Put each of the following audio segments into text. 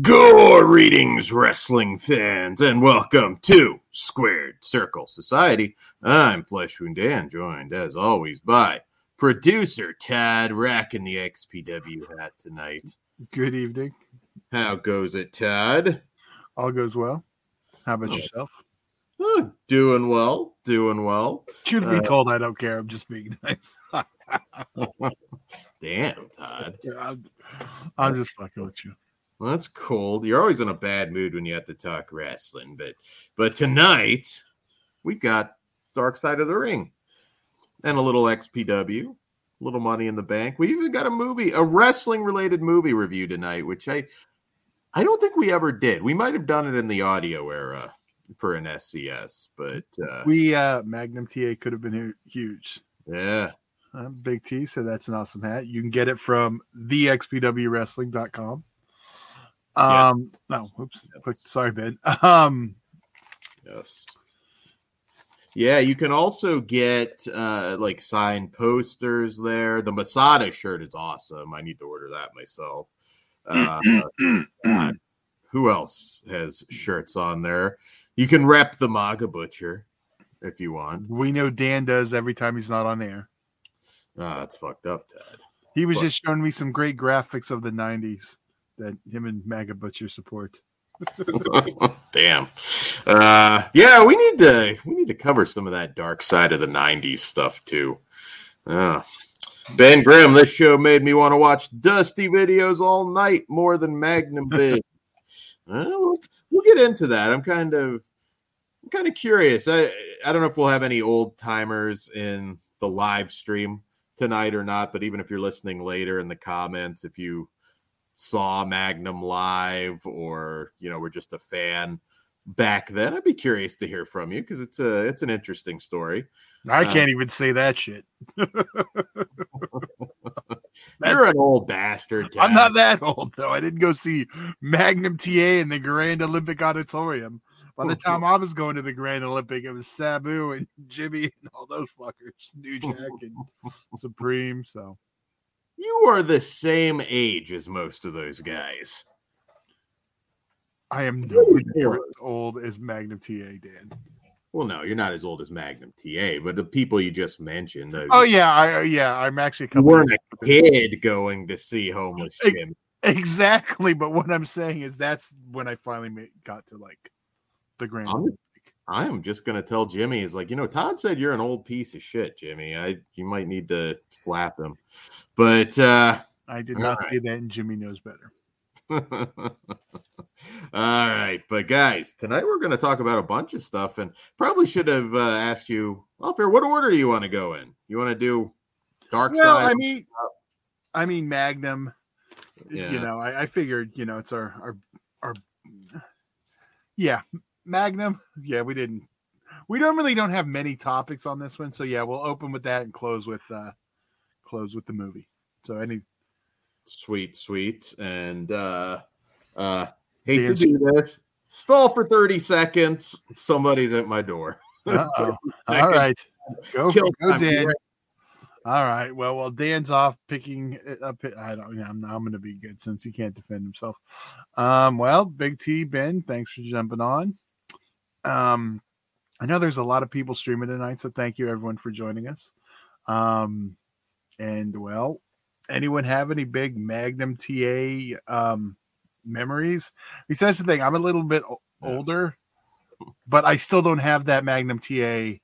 Gore readings, wrestling fans, and welcome to Squared Circle Society. I'm Flesh Wound Dan, joined as always by producer Tad, racking the XPW hat tonight. Good evening. How goes it, Tad? All goes well. How about yourself? Oh, doing well, doing well. Should be told I don't care. I'm just being nice. Damn, Todd. I'm just fucking with you. Well, that's cool. You're always in a bad mood when you have to talk wrestling, but tonight we got Dark Side of the Ring and a little XPW, a little Money in the Bank. We even got a movie, a wrestling related movie review tonight, which I don't think we ever did. We might have done it in the audio era for an SCS, but Magnum T.A. could have been huge. Yeah. Big T said that's an awesome hat. You can get it from thexpwwrestling.com. Sorry, Ben. Yes. Yeah, you can also get signed posters there. The Masada shirt is awesome. I need to order that myself. Who else has shirts on there? You can rep the MAGA Butcher if you want. We know Dan does every time he's not on air. Ah, that's fucked up, Dad. He was just showing me some great graphics of the 90s that him and MAGA Butcher support. Damn. Yeah, we need to cover some of that Dark Side of the 90s stuff too. Ben Grimm, this show made me want to watch Dusty videos all night more than Magnum did. We'll get into that. I'm kind of curious. I don't know if we'll have any old timers in the live stream tonight or not, but even if you're listening later in the comments, if you saw Magnum live or were just a fan back then, I'd be curious to hear from you because it's an interesting story. I can't even say that shit. You're an old bastard, Dad. I'm not that old though. I didn't go see Magnum TA in the Grand Olympic Auditorium. By the time I was going to the Grand Olympic, it was Sabu and Jimmy and all those fuckers, New Jack and Supreme. So you are the same age as most of those guys. I am not as old as Magnum TA, Dan. Well, no, you're not as old as Magnum TA, but the people you just mentioned. I'm actually. You weren't a kid going to see homeless Jimmy. Exactly, but what I'm saying is that's when I finally got to the Grand Olympic. I am just going to tell Jimmy, he's Todd said you're an old piece of shit, Jimmy. You might need to slap him. But I did not say that, and Jimmy knows better. All right, but guys, tonight we're going to talk about a bunch of stuff, and probably should have asked you, Fair, what order do you want to go in? You want to do Dark Side? I mean Magnum. Yeah. I figured it's our Magnum. Yeah, we don't have many topics on this one, so yeah, we'll open with that and close with the movie. So any. Sweet. And hate to do this. Stall for 30 seconds. Somebody's at my door. All right. Go Dan. All right. Well, while Dan's off picking it up, I don't know. I'm going to be good since he can't defend himself. Well, Big T, Ben, thanks for jumping on. I know there's a lot of people streaming tonight, so thank you everyone for joining us. Anyone have any big Magnum TA memories? Besides the thing, I'm a little bit older, but I still don't have that Magnum TA.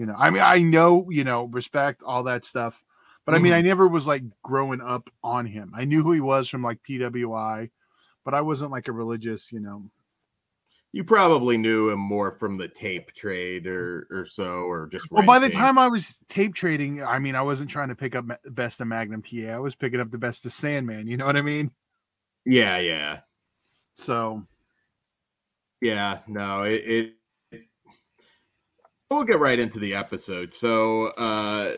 I know, respect all that stuff, but I never was growing up on him. I knew who he was from PWI, but I wasn't a religious, You probably knew him more from the tape trade or so, or just renting. Well, by the time I was tape trading, I wasn't trying to pick up best of Magnum TA. I was picking up the best of Sandman. You know what I mean? Yeah. So. Yeah, no, it we'll get right into the episode. So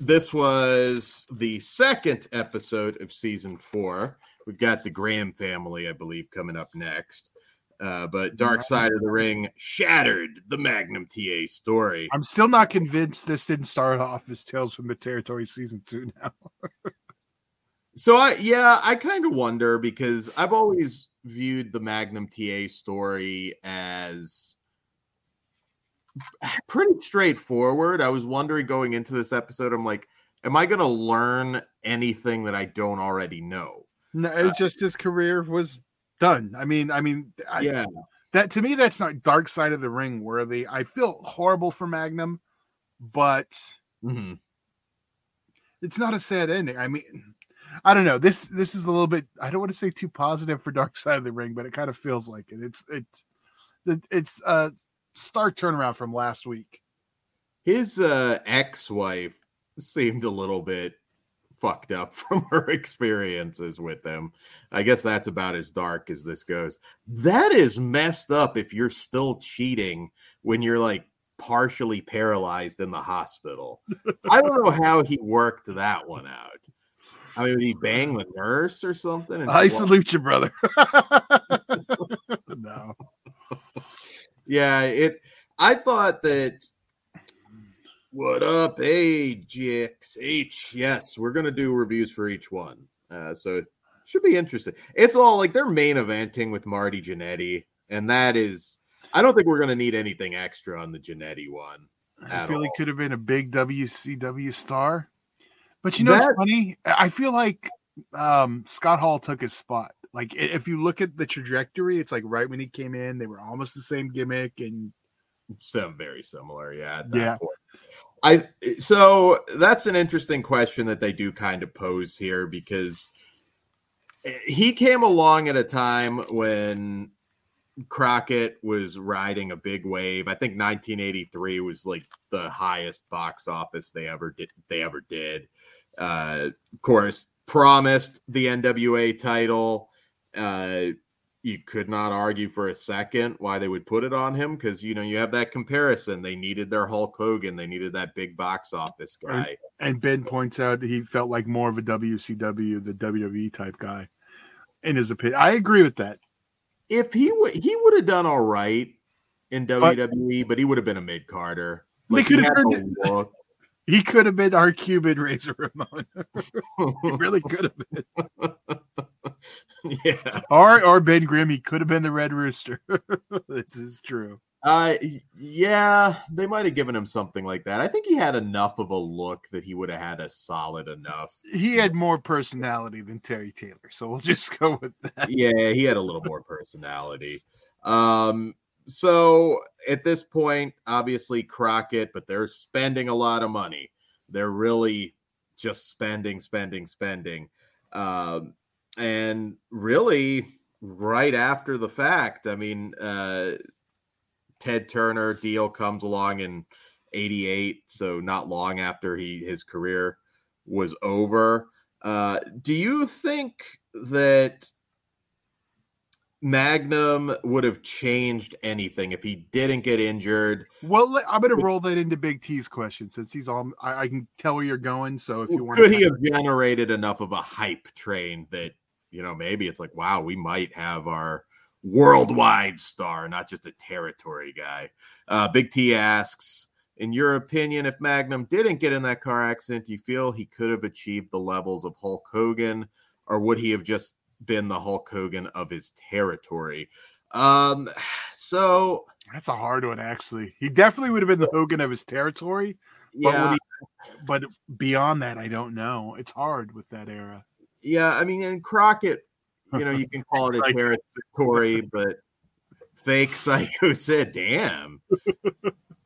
this was the second episode of season 4. We've got the Graham family, I believe, coming up next. But Dark Side of the Ring shattered the Magnum TA story. I'm still not convinced this didn't start off as Tales from the Territory season 2 now. So I kind of wonder, because I've always viewed the Magnum T.A. story as pretty straightforward. I was wondering going into this episode, I'm like, am I going to learn anything that I don't already know? No, just his career was done. I mean, that to me, that's not Dark Side of the Ring worthy. I feel horrible for Magnum, but it's not a sad ending. I mean, I don't know. This is a little bit, I don't want to say too positive for Dark Side of the Ring, but it kind of feels like it. It's a stark turnaround from last week. His ex-wife seemed a little bit fucked up from her experiences with them. I guess that's about as dark as this goes. That is messed up if you're still cheating when you're like partially paralyzed in the hospital. I don't know how he worked that one out. I mean, would he bang the nurse or something? I salute you, brother. No. Yeah, I thought that. What up, AGXH? Yes, we're going to do reviews for each one. So it should be interesting. It's all like they're main eventing with Marty Jannetty. And that is, I don't think we're going to need anything extra on the Jannetty one. I feel he could have been a big WCW star. But you know what's funny? I feel like Scott Hall took his spot. Like if you look at the trajectory, it's like right when he came in, they were almost the same gimmick and so very similar. Yeah. At that point. So that's an interesting question that they do kind of pose here, because he came along at a time when Crockett was riding a big wave. I think 1983 was like the highest box office they ever did. Of course, promised the NWA title. You could not argue for a second why they would put it on him, because, you know, you have that comparison. They needed their Hulk Hogan. They needed that big box office guy. And Ben points out he felt like more of a WCW, the WWE type guy, in his opinion. I agree with that. If he would have done all right in WWE, but he would have been a mid-carder. Like, he could have been our Cuban Razor Ramon. He really could have been. Yeah, or Ben Grimm, he could have been the Red Rooster. This is true. They might have given him something like that. I think he had enough of a look that he would have had a solid enough. He had more personality than Terry Taylor, so we'll just go with that. Yeah, he had a little more personality. So at this point, obviously Crockett, but they're spending a lot of money. They're really just spending. And really, right after the fact, I mean, Ted Turner deal comes along in 88, so not long after his career was over. Do you think that Magnum would have changed anything if he didn't get injured? Well, I'm going to roll that into Big T's question, since he's on. I can tell where you're going, so if you want, could he have generated enough of a hype train that, you know, maybe it's like, wow, we might have our worldwide star, not just a territory guy. Big T asks, in your opinion, if Magnum didn't get in that car accident, do you feel he could have achieved the levels of Hulk Hogan, or would he have just been the Hulk Hogan of his territory? So that's a hard one, actually. He definitely would have been the Hogan of his territory. Yeah. But beyond that, I don't know. It's hard with that era. Yeah, I mean, and Crockett, you know, you can call it a territory, but fake psycho said, damn.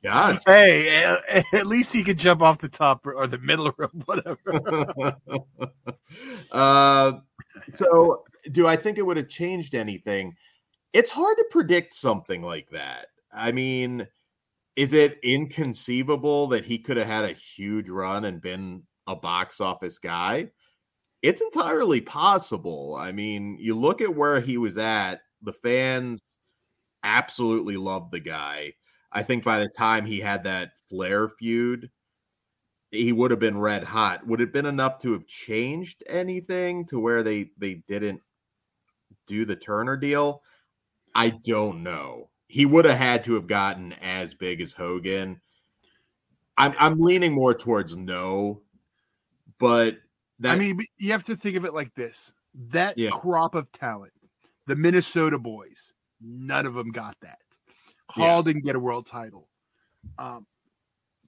God. Hey, at least he could jump off the top or the middle or whatever. So do I think it would have changed anything? It's hard to predict something like that. I mean, is it inconceivable that he could have had a huge run and been a box office guy? It's entirely possible. I mean, you look at where he was at, the fans absolutely loved the guy. I think by the time he had that Flair feud, he would have been red hot. Would it have been enough to have changed anything to where they didn't do the Turner deal? I don't know. He would have had to have gotten as big as Hogan. I'm leaning more towards no, but I mean, you have to think of it like this. That crop of talent, the Minnesota boys, none of them got that. Hall didn't get a world title.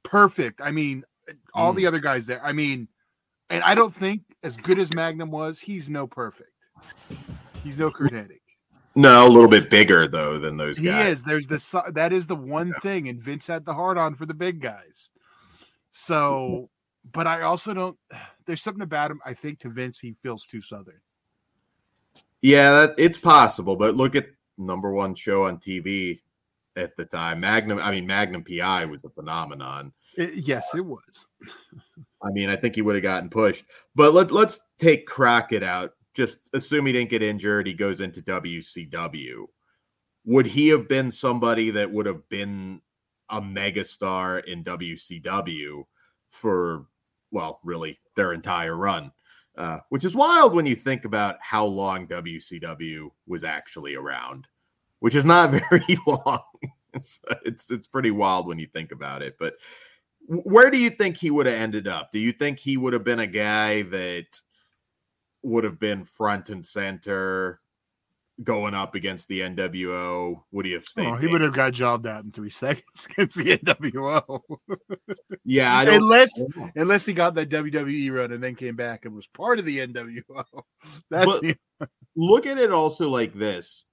Perfect. I mean, all the other guys there. I mean, and I don't think, as good as Magnum was, he's no Perfect. He's no Krudetic. No, a little bit bigger, though, than those guys. He is. That is the one thing, and Vince had the hard-on for the big guys. So, but I also don't – there's something about him, I think, to Vince, he feels too Southern. Yeah, it's possible, but look at number one show on TV at the time. Magnum P.I. was a phenomenon. Yes, it was. I mean, I think he would have gotten pushed. But let's take Crockett out. Just assume he didn't get injured. He goes into WCW. Would he have been somebody that would have been a megastar in WCW for, well, really their entire run? Which is wild when you think about how long WCW was actually around, which is not very long. It's pretty wild when you think about it. But where do you think he would have ended up? Do you think he would have been a guy that would have been front and center going up against the NWO? Would he have stayed? He would have got jobbed out in 3 seconds against the NWO. Yeah. I don't, unless he got that WWE run and then came back and was part of the NWO. Look at it also like this.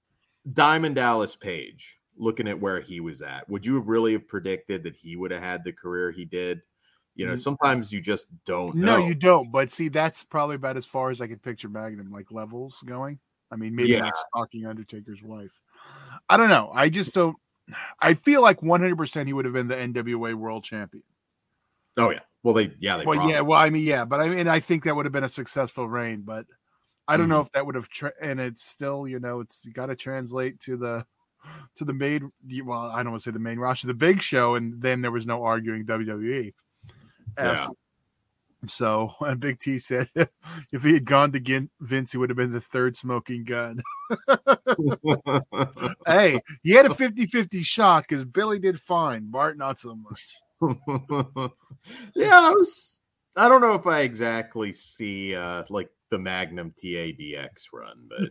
Diamond Dallas Page, looking at where he was at, would you have really have predicted that he would have had the career he did? You know, sometimes you just don't know. No, you don't. But see, that's probably about as far as I could picture Magnum, like levels going. I mean, maybe like stalking Undertaker's wife. I don't know. I just don't. I feel like 100% he would have been the NWA world champion. Oh, yeah. Well, But I mean, I think that would have been a successful reign. But I don't know if that would have. And it's still, you know, it's got to translate to the. To the main, well, I don't want to say the main roster, the big show, and then there was no arguing WWE. Yeah. So Big T said if he had gone to Vince, he would have been the third smoking gun. Hey, he had a 50-50 shot because Billy did fine. Bart, not so much. I don't know if I exactly see the Magnum TADX run, but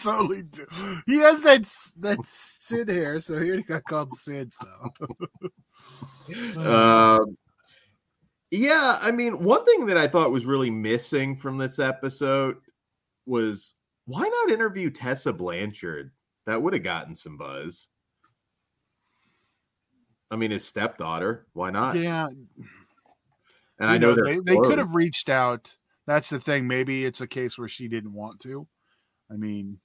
totally do. He has that Sid hair, so he already got called Sid. So, I mean, one thing that I thought was really missing from this episode was why not interview Tessa Blanchard? That would have gotten some buzz. I mean, his stepdaughter. Why not? Yeah, and I know they could have reached out. That's the thing. Maybe it's a case where she didn't want to. I mean,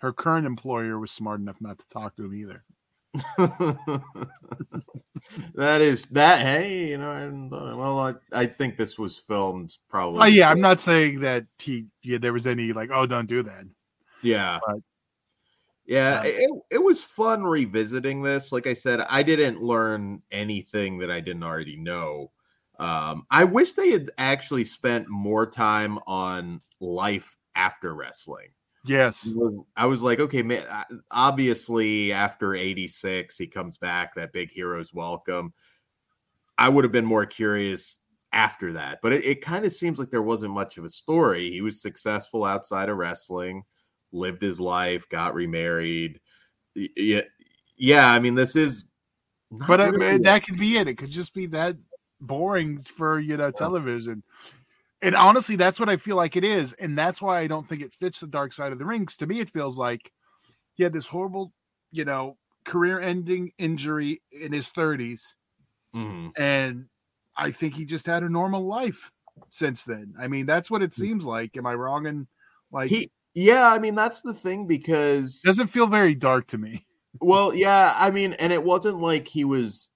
her current employer was smart enough not to talk to him either. Hey, you know, I think this was filmed probably. Oh, yeah. I'm not saying that there was any don't do that. Yeah. But, it was fun revisiting this. Like I said, I didn't learn anything that I didn't already know. I wish they had actually spent more time on life after wrestling. Yes. I was like, okay, man, obviously after 86, he comes back, that big hero's welcome. I would have been more curious after that, but it kind of seems like there wasn't much of a story. He was successful outside of wrestling, lived his life, got remarried. Yeah. I mean, this is, but really, I mean, that could be it. It could just be that boring for television, and honestly that's what I feel like it is, and that's why I don't think it fits the Dark Side of the Ring. To me it feels like he had this horrible career ending injury in his 30s, and I think he just had a normal life since then. I mean, that's what it seems like. Am I wrong? And I mean, that's the thing, because it doesn't feel very dark to me. Well, yeah, I mean, and it wasn't like he was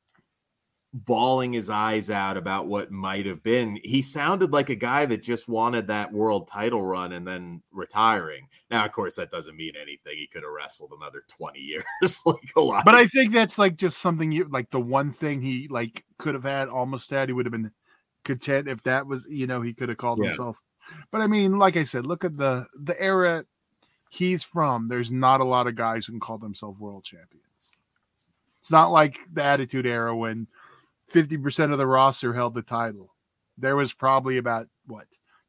bawling his eyes out about what might have been. He sounded like a guy that just wanted that world title run and then retiring. Now, of course, that doesn't mean anything. He could have wrestled another 20 years, like a lot. But I think that's just something the one thing he could have had, almost had. He would have been content if that was, he could have called himself. But I mean, like I said, look at the era he's from. There's not a lot of guys who can call themselves world champions. It's not like the Attitude Era when 50% of the roster held the title. there was probably about, what,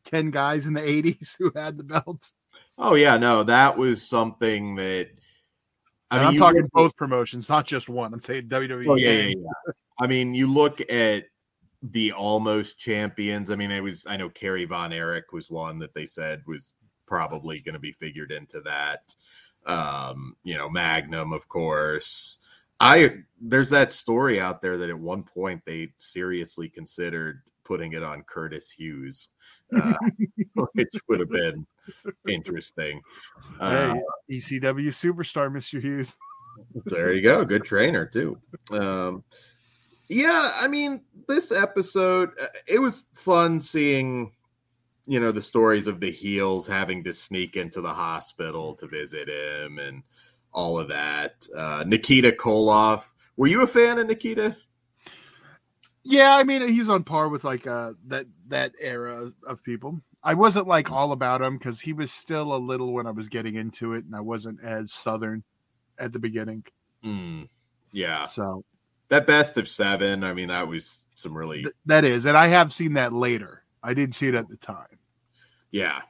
10 guys in the 80s who had the belt. Oh, yeah, no, that was something that... I mean, I'm talking both promotions, not just one. I'm saying WWE. Oh, yeah. I mean, you look at the almost champions. I mean, it was, I know Kerry Von Erich was one that they said was probably going to be figured into that. You know, Magnum, of course. There's that story out there that at one point they seriously considered putting it on Curtis Hughes, which would have been interesting. ECW superstar, Mr. Hughes. There you go. Good trainer, too. Yeah, I mean, this episode, it was fun seeing, you know, the stories of the heels having to sneak into the hospital to visit him and all of that. Nikita Koloff. Were you a fan of Nikita? Yeah, I mean, he's on par with, like, that era of people. I wasn't, like, all about him because he was still a little when I was getting into it, and I wasn't as Southern at the beginning. Yeah. So... that best of 7, I mean, that was some really... that is, and I have seen that later. I didn't see it at the time. Yeah.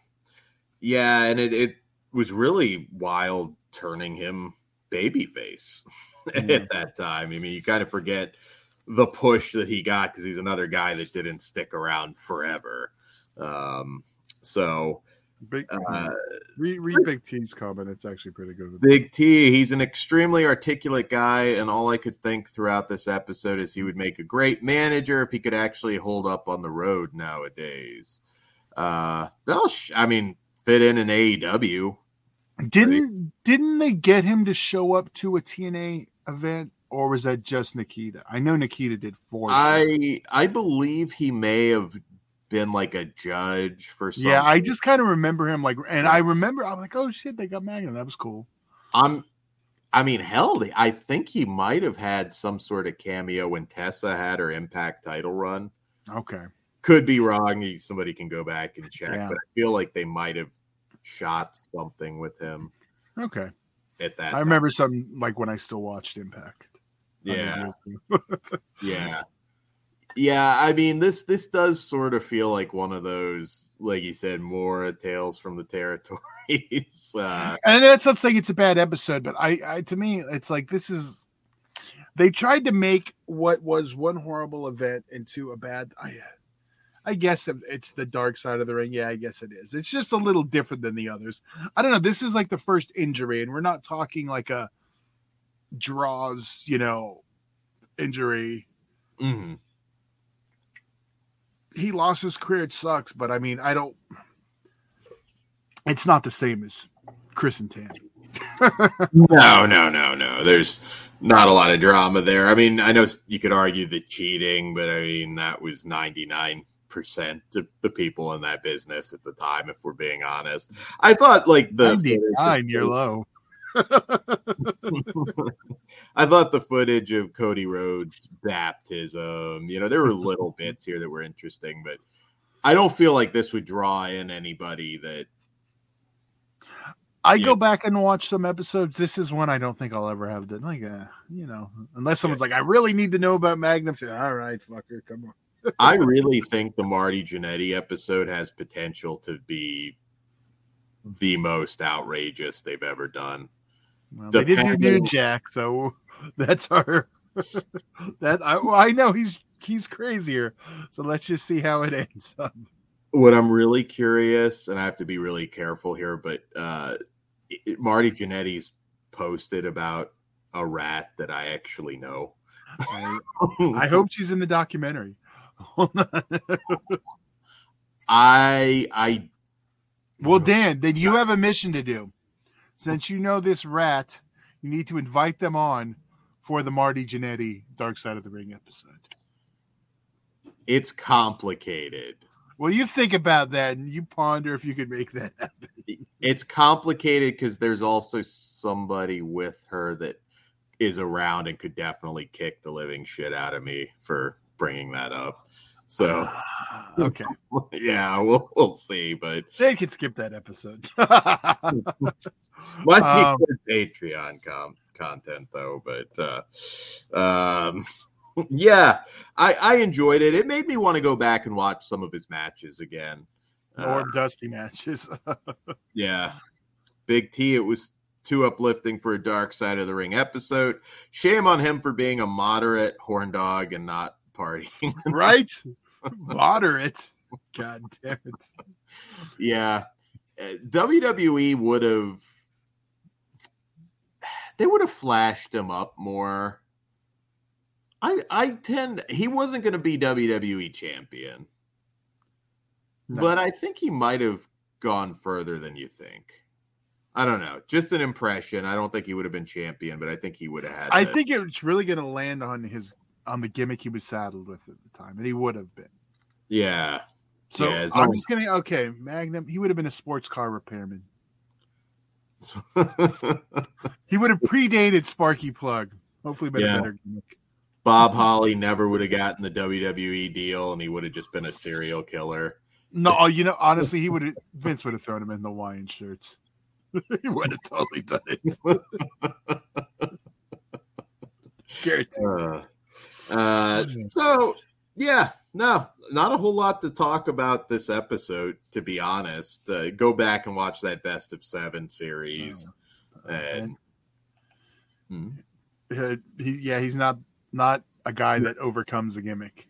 Yeah, and it was really wild turning him babyface at that time. I mean, you kind of forget the push that he got because he's another guy that didn't stick around forever. Read Big T's comment. It's actually pretty good. Big T, he's an extremely articulate guy, and all I could think throughout this episode is he would make a great manager if he could actually hold up on the road nowadays. They'll fit in AEW. Didn't they get him to show up to a TNA event, or was that just Nikita? I know Nikita did 4. I believe he may have been like a judge for something. Yeah, I just kind of remember him I'm like, oh shit, they got Magnum. That was cool. I think he might have had some sort of cameo when Tessa had her Impact title run. Okay. Could be wrong. Somebody can go back and check, but I feel like they might have shot something with him. Okay. At that I remember time. Something like when I still watched Impact. Yeah. Yeah. Yeah, I mean, this does sort of feel like one of those, like you said, more tales from the territories. And that's not saying it's a bad episode, but I to me, it's like this is... they tried to make what was one horrible event into a bad... I guess it's the Dark Side of the Ring. Yeah, I guess it is. It's just a little different than the others. I don't know. This is like the first injury, and we're not talking like a draws, you know, injury. Mm-hmm. He lost his career. It sucks, but I mean, it's not the same as Chris and Tammy. No. There's not a lot of drama there. I mean, I know you could argue the cheating, but I mean, that was 99% of the people in that business at the time, if we're being honest. I thought like 99, you're low. I thought the footage of Cody Rhodes' baptism, you know, there were little bits here that were interesting, but I don't feel like this would draw in anybody that... I go back and watch some episodes. This is one I don't think I'll ever have that, like, you know, unless someone's like, I really need to know about Magnum. Say, all right, fucker, come on. I really think the Marty Jannetty episode has potential to be the most outrageous they've ever done. Well, they didn't do New Jack, so that's her. I know he's crazier, so let's just see how it ends up. What I'm really curious, and I have to be really careful here, but Marty Jannetty's posted about a rat that I actually know. I hope she's in the documentary. I. Well, Dan, then you have a mission to do. Since you know this rat, you need to invite them on for the Marty Jannetty Dark Side of the Ring episode. It's complicated. Well, you think about that and you ponder if you could make that happen. It's complicated because there's also somebody with her that is around and could definitely kick the living shit out of me for bringing that up. So, okay. Yeah, we'll see, but they could skip that episode. Might be good Patreon content though, but Yeah, I enjoyed it. It made me want to go back and watch some of his matches again. More dusty matches. Yeah. Big T, it was too uplifting for a Dark Side of the Ring episode. Shame on him for being a moderate horn dog and not partying. Right? Moderate. God damn it. Yeah. WWE would have... They would have flashed him up more. He wasn't going to be WWE champion. No. But I think he might have gone further than you think. I don't know. Just an impression. I don't think he would have been champion, but I think he would have had. I think it's really going to land on the gimmick he was saddled with at the time, and he would have been. Yeah. So yeah, Magnum. He would have been a sports car repairman. He would have predated Sparky Plug. Hopefully, been a better gimmick. Bob Holly never would have gotten the WWE deal, and he would have just been a serial killer. No, honestly, Vince would have thrown him in the Hawaiian shirts. He would have totally done it. Not a whole lot to talk about this episode, to be honest. Go back and watch that Best of 7 series. He's not a guy that overcomes a gimmick.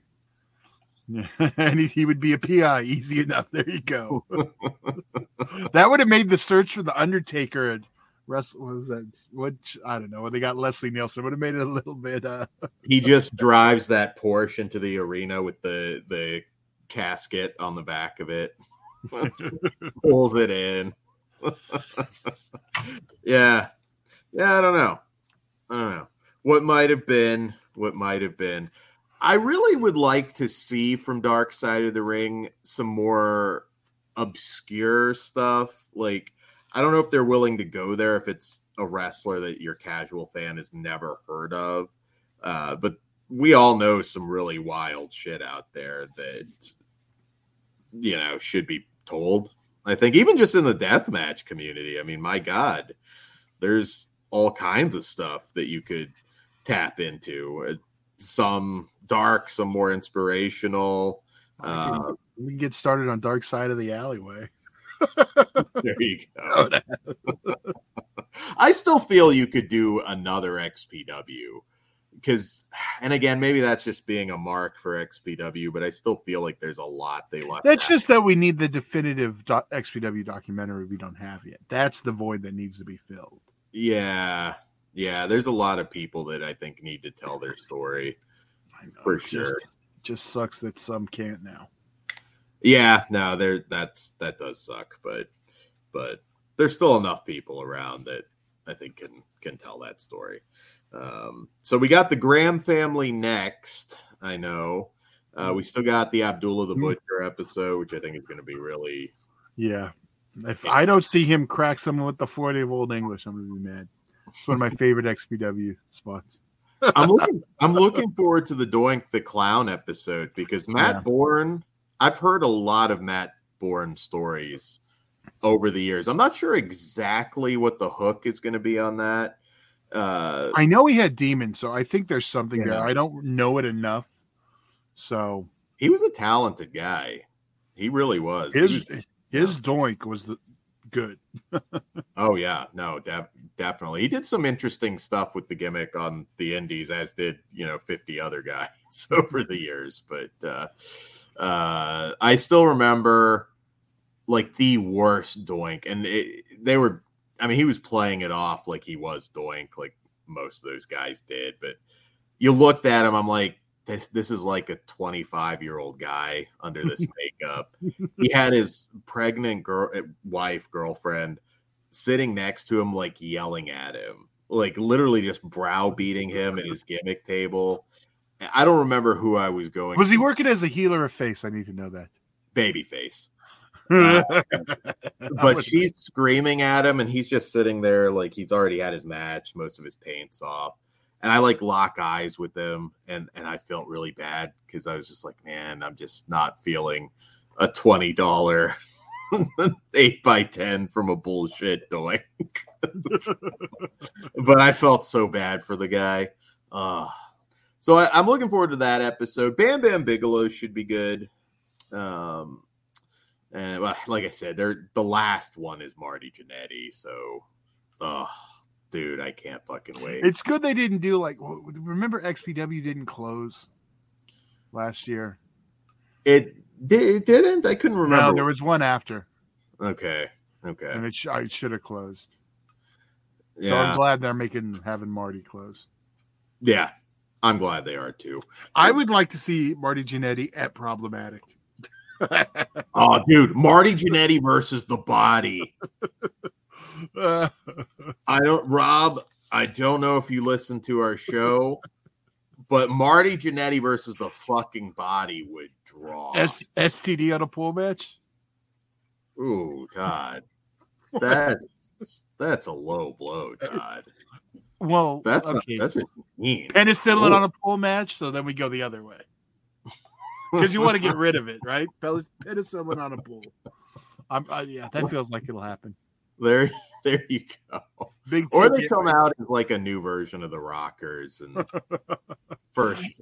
And he would be a PI easy enough. There you go. That would have made the search for the Undertaker and Wrestle. What was that? I don't know. They got Leslie Nielsen. Would have made it a little bit. He just drives that Porsche into the arena with the casket on the back of it. Pulls it in. Yeah. Yeah. I don't know. What might have been. I really would like to see from Dark Side of the Ring some more obscure stuff. Like, I don't know if they're willing to go there if it's a wrestler that your casual fan has never heard of. But we all know some really wild shit out there that, should be told. I think even just in the deathmatch community, I mean, my God, there's all kinds of stuff that you could tap into. Some dark, some more inspirational. We can get started on Dark Side of the Alleyway. There you go. I still feel you could do another XPW and again, maybe that's just being a mark for XPW, but I still feel like there's a lot they left. That's just that we need the definitive XPW documentary we don't have yet. That's the void that needs to be filled. Yeah. Yeah, there's a lot of people that I think need to tell their story. I know, for sure. Just sucks that some can't now. Yeah, no, that does suck, but there's still enough people around that I think can tell that story. So we got the Graham family next. I know we still got the Abdullah the Butcher episode, which I think is going to be really. Yeah, if I don't see him crack someone with the 40 of Old English, I'm going to be mad. It's one of my favorite XPW spots. I'm looking forward to the Doink the Clown episode because Matt Bourne, I've heard a lot of Matt Bourne stories over the years. I'm not sure exactly what the hook is going to be on that. I know he had demons, so I think there's something there. I don't know it enough. So he was a talented guy. He really was. His Doink was good. Oh yeah, no, definitely. He did some interesting stuff with the gimmick on the indies, as did 50 other guys over the years. But I still remember like the worst Doink, and he was playing it off like he was Doink, like most of those guys did. But you looked at him, I'm like, This is like a 25-year-old guy under this makeup. He had his pregnant girlfriend sitting next to him, like yelling at him, like literally just browbeating him at his gimmick table. I don't remember who I was going. Was he working as a heel or a face? I need to know that. Babyface. But she's screaming at him, and he's just sitting there like he's already had his match. Most of his paint's off. And I like lock eyes with them, and I felt really bad because I was just like, man, I'm just not feeling a $20 8x10 from a bullshit Doink. But I felt so bad for the guy. So I'm looking forward to that episode. Bam Bam Bigelow should be good. And like I said, the last one is Marty Jannetty. So, dude, I can't fucking wait. It's good they didn't do like, remember XPW didn't close last year? It didn't? I couldn't remember. No, there was one after. Okay. And it should have closed. Yeah. So I'm glad they're having Marty close. Yeah, I'm glad they are too. I would like to see Marty Jannetty at Problematic. Oh, dude, Marty Jannetty versus The Body. Rob, I don't know if you listen to our show, but Marty Jannetty versus The Fucking Body would draw. STD on a pool match? Ooh, Todd. That's a low blow, Todd. Well, that's okay. That's what you mean. Penicillin on a pool match, so then we go the other way. Because you want to get rid of it, right? Penicillin on a pool. Yeah, that feels like it'll happen. There you go. Or they come out as like a new version of the Rockers and first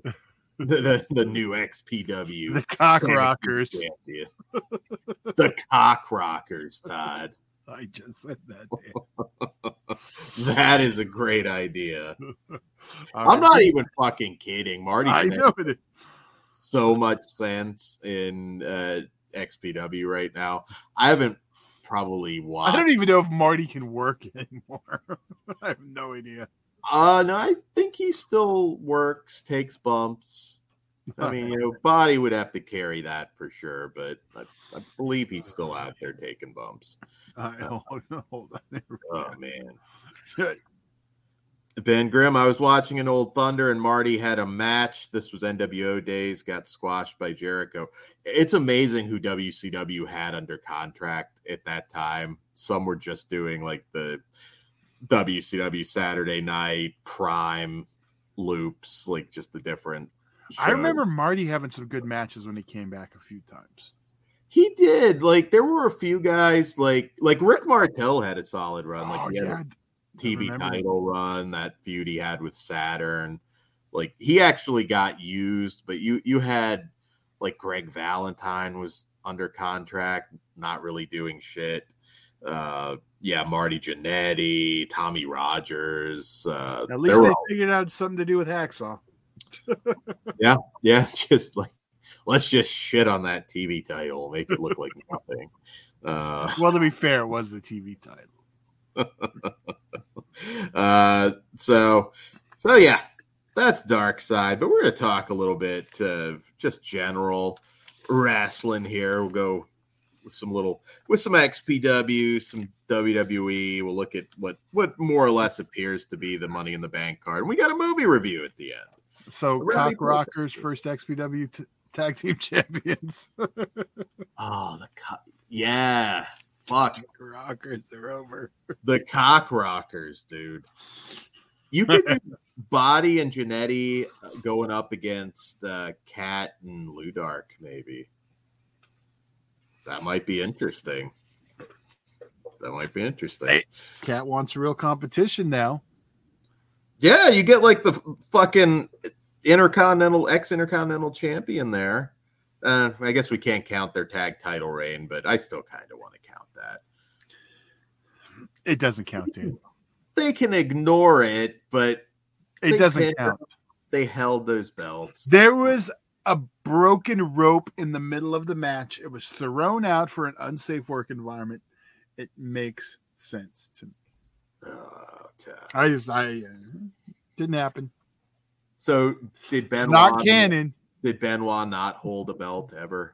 the new XPW. The Cock Rockers. The Cock Rockers, Todd. I just said that. That is a great idea. I'm not even fucking kidding. Marty, I know it. So much sense in XPW right now. I haven't probably watched. I don't even know if Marty can work anymore. I have no idea. No, I think he still works, takes bumps. I mean, Body would have to carry that for sure, but I believe he's still out there taking bumps. Hold on. Oh, man. Ben Grimm, I was watching an old Thunder, and Marty had a match. This was NWO days, got squashed by Jericho. It's amazing who WCW had under contract at that time. Some were just doing, like, the WCW Saturday Night Prime loops, like, just the different show. I remember Marty having some good matches when he came back a few times. He did. Like, there were a few guys, like Rick Martel had a solid run. Like, he had a TV title run, that feud he had with Saturn. Like, he actually got used, but you had, like, Greg Valentine was under contract, not really doing shit. Marty Jannetty, Tommy Rogers. At least they figured out something to do with Hacksaw. yeah, just like let's just shit on that TV title, make it look like nothing. Well, to be fair, it was the TV title. So yeah, that's Dark Side. But we're gonna talk a little bit of just general wrestling here. We'll go with some XPW, some WWE. We'll look at what more or less appears to be the Money in the Bank card. And we got a movie review at the end. So, Cock Rockers, first XPW Tag Team Champions. Yeah. Fuck. Cock Rockers are over. The Cock Rockers, dude. You could do Body and Jannetty going up against Cat and Ludark, maybe. That might be interesting. Hey. Cat wants real competition now. Yeah, you get like the fucking ex-intercontinental champion there. I guess we can't count their tag title reign, but I still kind of want to count that. It doesn't count, dude. They can ignore it, but it doesn't count. They held those belts. There was a broken rope in the middle of the match. It was thrown out for an unsafe work environment. It makes sense to me. I didn't happen. So did Benoit? It's not canon. Did Benoit not hold the belt ever?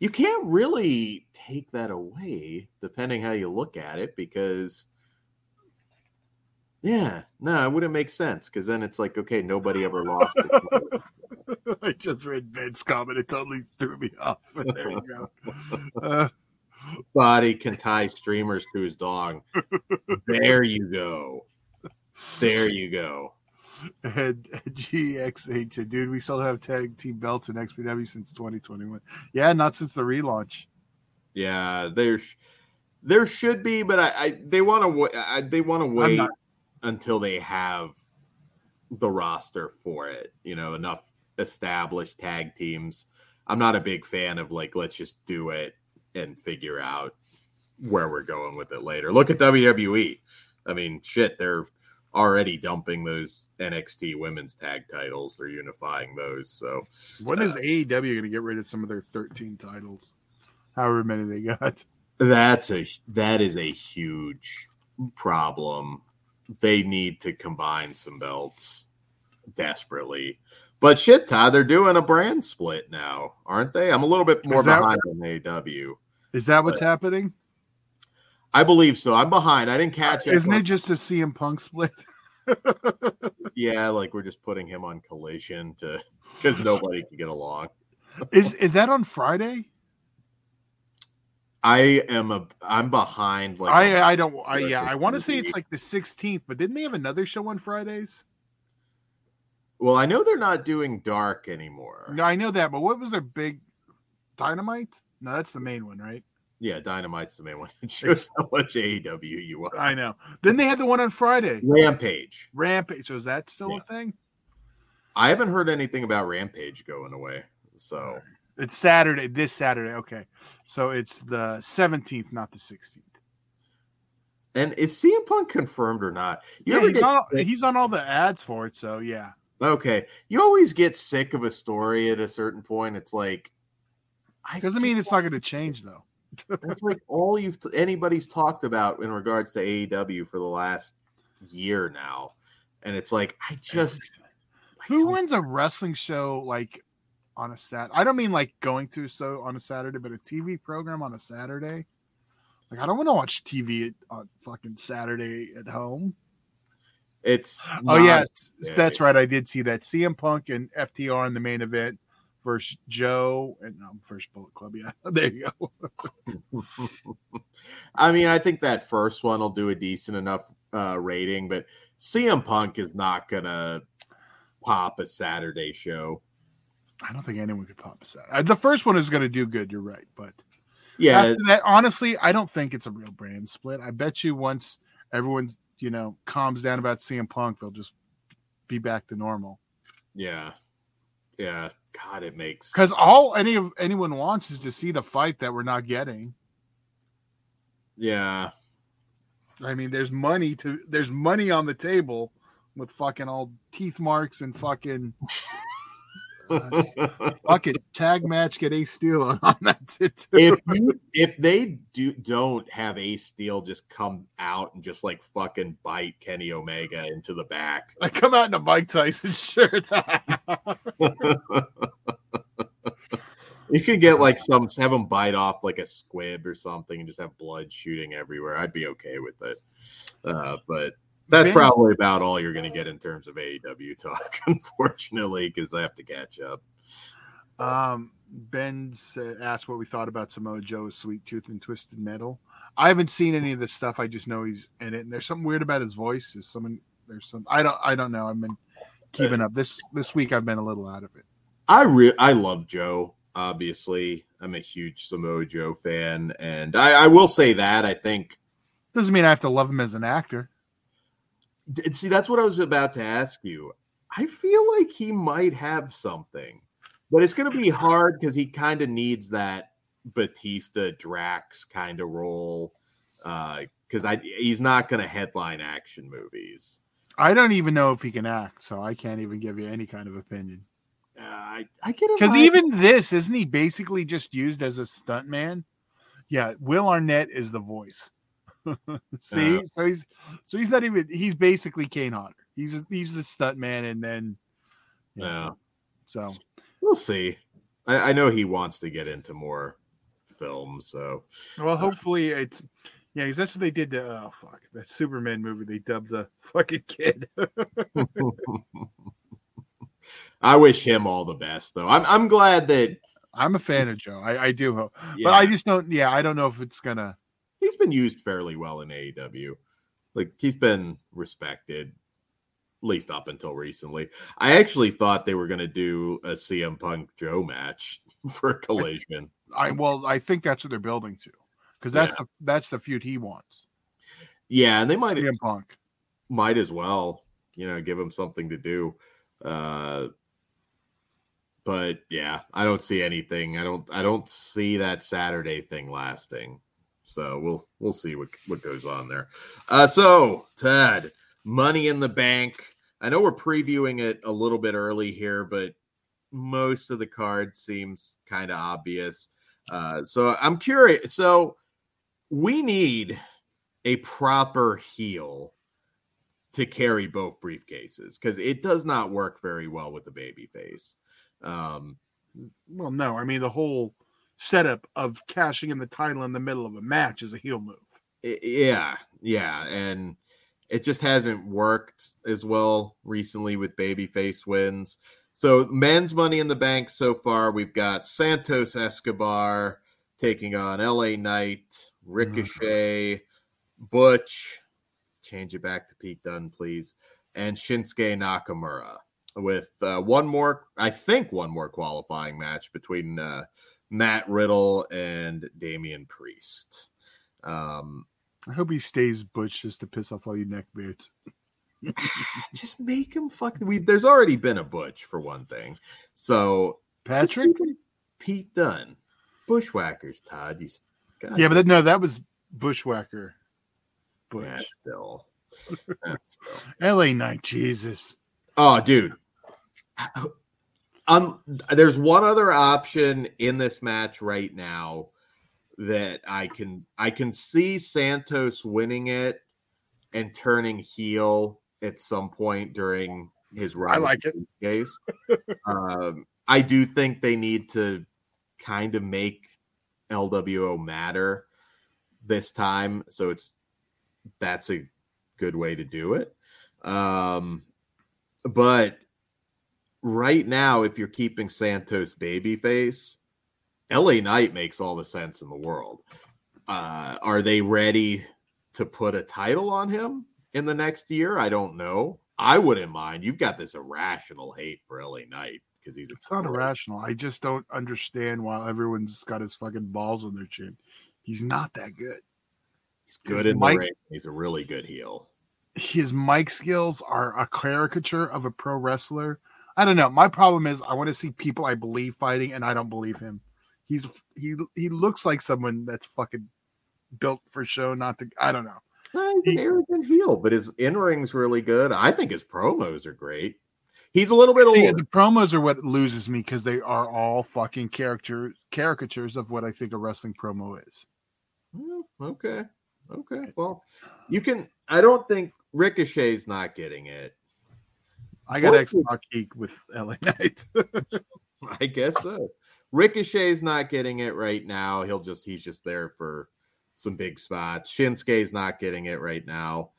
You can't really take that away, depending how you look at it, because it wouldn't make sense. Because then it's like, okay, nobody ever lost it. I just read Ben's comment; it totally threw me off. There you go. Body can tie streamers to his dong. There you go. And GXH said, dude, we still have tag team belts in XPW since 2021. Yeah, not since the relaunch. Yeah, there should be, but they want to wait until they have the roster for it, you know, enough established tag teams. I'm not a big fan of like, let's just do it and figure out where we're going with it later. Look at WWE. I mean, shit, they're already dumping those NXT women's tag titles. They're unifying those. So when is AEW going to get rid of some of their 13 titles? However many they got. That is a huge problem. They need to combine some belts desperately. But shit, Todd, they're doing a brand split now, aren't they? I'm a little bit more behind on AEW. Is that what's happening? I believe so. I'm behind. I didn't catch it. Isn't it just a CM Punk split? Yeah, like we're just putting him on Collision because nobody can get along. Is that on Friday? I'm behind. Like I want to say it's like the 16th, but didn't they have another show on Fridays? Well, I know they're not doing Dark anymore. No, I know that, but what was their big Dynamite? No, that's the main one, right? Yeah, Dynamite's the main one. It shows how much AEW you are. I know. Then they had the one on Friday. Rampage. So is that still a thing? I haven't heard anything about Rampage going away. So it's Saturday, this Saturday. Okay. So it's the 17th, not the 16th. And is CM Punk confirmed or not? He's on all the ads for it, so yeah. Okay. You always get sick of a story at a certain point. It's like... Doesn't mean it's not going to change, though. That's like all anybody's talked about in regards to AEW for the last year now. And it's like, who wins a wrestling show like on a Saturday? I don't mean like going to a show on a Saturday, but a TV program on a Saturday. Like, I don't want to watch TV on fucking Saturday at home. That's right. I did see that CM Punk and FTR in the main event versus Joe and first Bullet Club. Yeah, there you go. I mean, I think that first one will do a decent enough rating, but CM Punk is not gonna pop a Saturday show. I don't think anyone could pop a Saturday. The first one is gonna do good. You're right, but yeah, after that, honestly, I don't think it's a real brand split. I bet you once everyone's calms down about CM Punk, they'll just be back to normal. Yeah. God, it makes... Because all anyone wants is to see the fight that we're not getting. Yeah. I mean, there's money on the table with fucking all teeth marks and fucking... bucket tag match, get Ace Steel on that too. If they don't have Ace Steel just come out and just like fucking bite Kenny Omega into the back, I come out in a Mike Tyson shirt. You could get like have them bite off like a squib or something and just have blood shooting everywhere. I'd be okay with it, but. That's probably about all you're going to get in terms of AEW talk, unfortunately, because I have to catch up. Ben asked what we thought about Samoa Joe's Sweet Tooth and Twisted Metal. I haven't seen any of this stuff. I just know he's in it, and there's something weird about his voice. I don't know. I've been keeping up this week. I've been a little out of it. I love Joe. Obviously, I'm a huge Samoa Joe fan, and I will say that I think doesn't mean I have to love him as an actor. See, that's what I was about to ask you. I feel like he might have something, but it's going to be hard because he kind of needs that Batista Drax kind of role because he's not going to headline action movies. I don't even know if he can act, so I can't even give you any kind of opinion. I get it. Because even this, isn't he basically just used as a stuntman? Yeah, Will Arnett is the voice. See, so he's not even. He's basically Kane Hodder. He's the stuntman, and then So we'll see. I know he wants to get into more films. So hopefully it's because that's what they did to that Superman movie. They dubbed the fucking kid. I wish him all the best, though. I'm glad that I'm a fan of Joe. I do hope, but I just don't. Yeah, I don't know if it's gonna. He's been used fairly well in AEW. Like, he's been respected, at least up until recently. I actually thought they were going to do a CM Punk Joe match for Collision. I think that's what they're building to, because that's the feud he wants. Yeah, and they might CM Punk might as well you know, give him something to do. But yeah, I don't see anything. I don't see that Saturday thing lasting. So we'll see what goes on there. So Tad, Money in the Bank. I know we're previewing it a little bit early here, but most of the card seems kind of obvious. So I'm curious. So we need a proper heel to carry both briefcases, because it does not work very well with the baby face. Well, no, I mean, the whole setup of cashing in the title in the middle of a match is a heel move. Yeah. And it just hasn't worked as well recently with babyface wins. So men's Money in the Bank so far, we've got Santos Escobar taking on LA Knight, Ricochet, Butch, change it back to Pete Dunne, please, and Shinsuke Nakamura. With one more qualifying match between Matt Riddle and Damian Priest. I hope he stays Butch just to piss off all you neckbeards. Just make him there's already been a Butch for one thing. So Patrick, Pete Dunne, Bushwhackers, Todd. That was Bushwhacker. Butch. Yeah, still. LA Knight, Jesus. Oh, dude. There's one other option in this match right now that I can see Santos winning it and turning heel at some point during his run. I like it. Case. I do think they need to kind of make LWO matter this time, so that's a good way to do it. But right now, if you're keeping Santos babyface, LA Knight makes all the sense in the world. Are they ready to put a title on him in the next year? I don't know. I wouldn't mind. You've got this irrational hate for LA Knight because it's not irrational. I just don't understand why everyone's got his fucking balls on their chin. He's not that good. He's good in the ring. He's a really good heel. His mic skills are a caricature of a pro wrestler. I don't know. My problem is I want to see people I believe fighting, and I don't believe him. He looks like someone that's fucking built for show, not to. I don't know. He's an arrogant heel, but his in-ring's really good. I think his promos are great. He's a little bit old. The promos are what loses me, because they are all fucking caricatures of what I think a wrestling promo is. Okay. Well, you can. I don't think. Ricochet's not getting it. I got Xbox geek with LA Knight. I guess so. Ricochet's not getting it right now. He's just there for some big spots. Shinsuke's not getting it right now.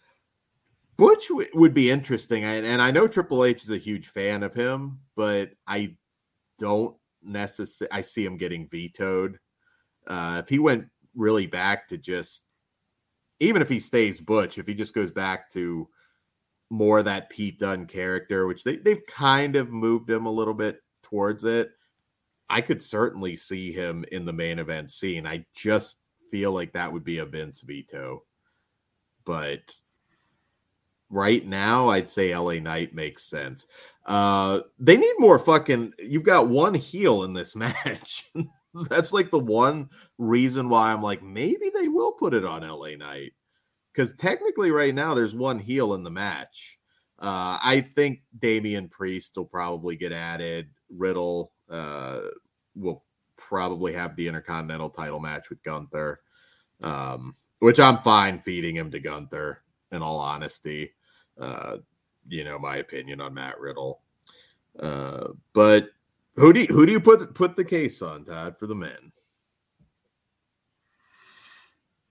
Butch would be interesting, and I know Triple H is a huge fan of him, but I don't necessarily. I see him getting vetoed. If he went really back to just. Even if he stays Butch, if he just goes back to more that Pete Dunne character, which they've kind of moved him a little bit towards it, I could certainly see him in the main event scene. I just feel like that would be a Vince veto. But right now, I'd say LA Knight makes sense. They need more fucking... You've got one heel in this match. That's like the one reason why I'm like, maybe they will put it on LA Knight, because technically right now there's one heel in the match. I think Damian Priest will probably get added. Riddle will probably have the Intercontinental title match with Gunther, which I'm fine feeding him to Gunther, in all honesty. My opinion on Matt Riddle. But Who do you put the case on, Todd, for the men?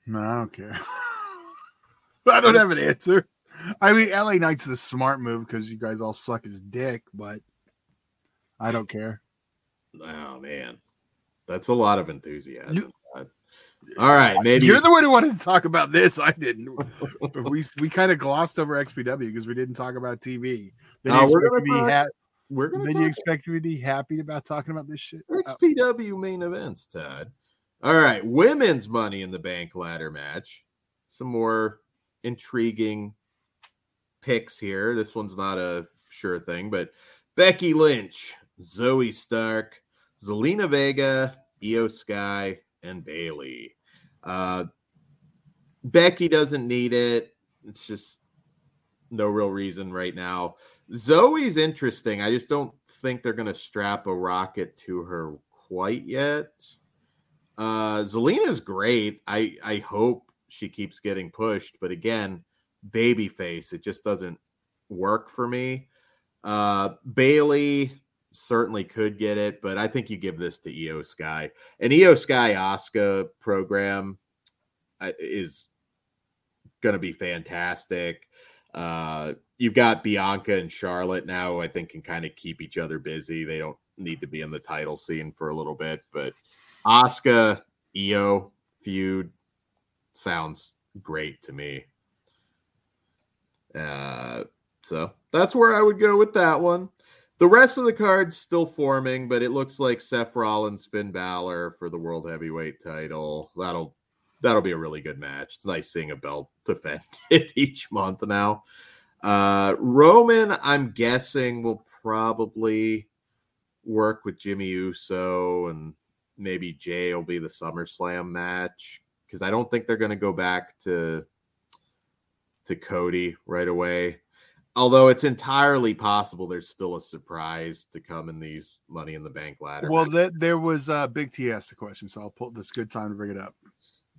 No, I don't care. I don't have an answer. I mean, LA Knight's the smart move because you guys all suck his dick, but I don't care. Oh, man. That's a lot of enthusiasm. All right, maybe you're the one who wanted to talk about this. I didn't. we kind of glossed over XPW because we didn't talk about TV. You expect me to be happy about talking about this shit? XPW main events, Todd. All right, women's Money in the Bank ladder match. Some more intriguing picks here. This one's not a sure thing, but Becky Lynch, Zoe Stark, Zelina Vega, Iyo Sky, and Bayley. Becky doesn't need it. It's just no real reason right now. Zoe's interesting. I just don't think they're going to strap a rocket to her quite yet. Zelina's great. I hope she keeps getting pushed, but again, babyface, it just doesn't work for me. Bayley certainly could get it, but I think you give this to Iyo Sky. And Iyo Sky Asuka program is going to be fantastic. You've got Bianca and Charlotte now, who I think can kind of keep each other busy. They don't need to be in the title scene for a little bit, but Asuka, Iyo feud sounds great to me. So that's where I would go with that one. The rest of the card's still forming, but it looks like Seth Rollins, Finn Balor for the World Heavyweight title. That'll be a really good match. It's nice seeing a belt defended each month now. Roman, I'm guessing, will probably work with Jimmy Uso, and maybe Jay will be the SummerSlam match, because I don't think they're going to go back to Cody right away. Although it's entirely possible there's still a surprise to come in these Money in the Bank ladder. Well, there was Big T asked the question, so I'll pull this good time to bring it up.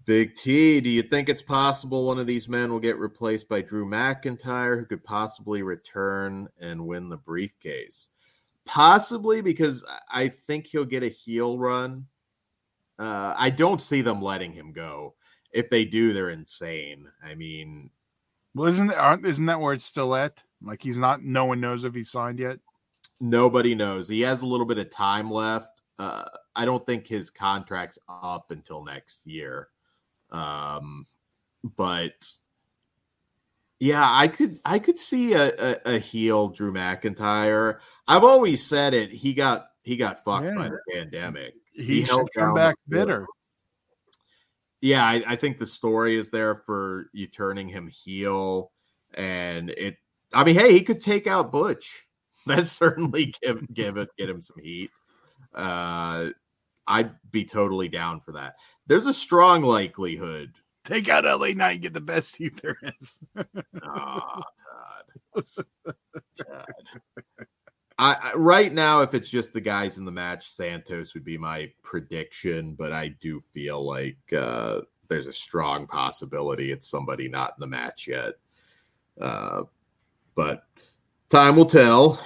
Big T, do you think it's possible one of these men will get replaced by Drew McIntyre, who could possibly return and win the briefcase? Possibly, because I think he'll get a heel run. I don't see them letting him go. If they do, they're insane. I mean... Well, isn't that where it's still at? Like, he's not, no one knows if he's signed yet. Nobody knows. He has a little bit of time left. I don't think his contract's up until next year. But yeah, I could see a heel Drew McIntyre. I've always said it. He got fucked by the pandemic. He should come back bitter. Yeah, I think the story is there for you turning him heel, and it. I mean, hey, he could take out Butch. That certainly get him some heat. I'd be totally down for that. There's a strong likelihood. Take out LA Knight and get the best heat there is. Oh, Tad. I right now, if it's just the guys in the match, Santos would be my prediction, but I do feel like there's a strong possibility it's somebody not in the match yet. But time will tell.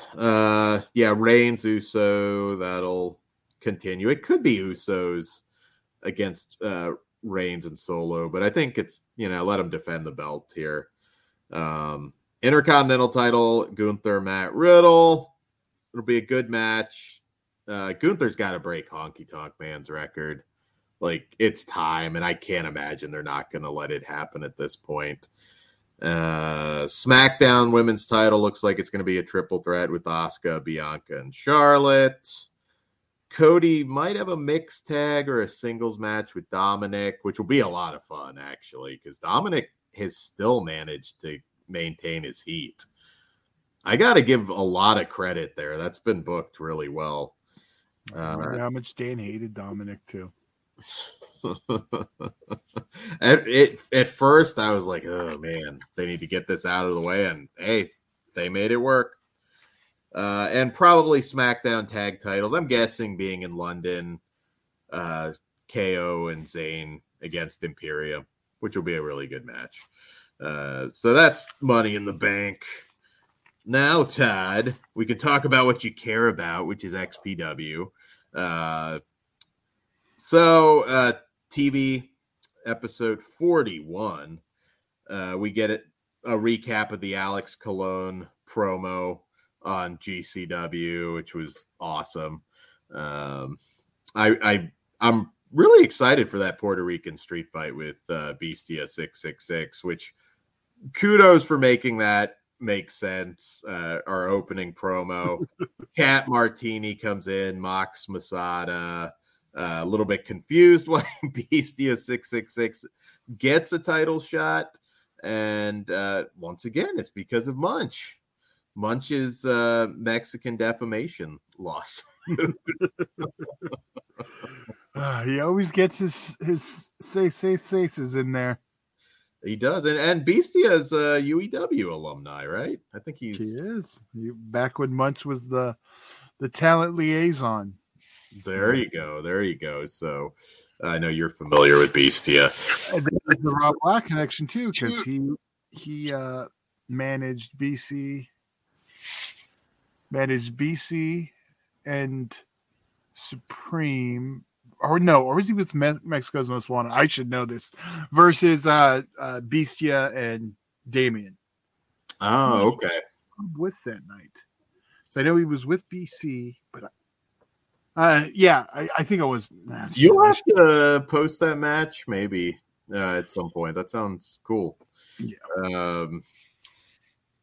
Yeah, Reigns, Uso, that'll continue. It could be Usos against Reigns and Solo, but I think it's, let them defend the belt here. Intercontinental title, Gunther, Matt Riddle. It'll be a good match. Gunther's got to break Honky Tonk Man's record. Like, it's time, and I can't imagine they're not going to let it happen at this point. SmackDown women's title looks like it's going to be a triple threat with Asuka, Bianca, and Charlotte. Cody might have a mixed tag or a singles match with Dominic, which will be a lot of fun, actually, because Dominic has still managed to maintain his heat. I got to give a lot of credit there. That's been booked really well. I wonder how much Dan hated Dominic, too. At first, I was like, oh, man, they need to get this out of the way. And, hey, they made it work. And probably SmackDown tag titles. I'm guessing being in London, KO and Zayn against Imperium, which will be a really good match. So that's Money in the Bank. Now, Todd, we can talk about what you care about, which is XPW. So TV episode 41, we get a recap of the Alex Colon promo on GCW, which was awesome. I'm really excited for that Puerto Rican street fight with Bestia 666, which kudos for making that makes sense. Our opening promo, Cat Martini comes in, mocks Masada, a little bit confused why Bestia 666 gets a title shot, And once again, it's because of Munch. Munch's Mexican defamation loss. He always gets his saces in there. He does. And Beastia is a UEW alumni, right? I think he is. Back when Munch was the talent liaison. There you go. So I know you're familiar with Beastia. And there's the Rob Black connection, too, because he managed BC. Managed BC and Supreme. Or is he with Mexico's Most Wanted? I should know this. Versus Beastia and Damian. Oh, okay. With that night. So I know he was with BC, but I think it was. You'll have to post that match maybe at some point. That sounds cool.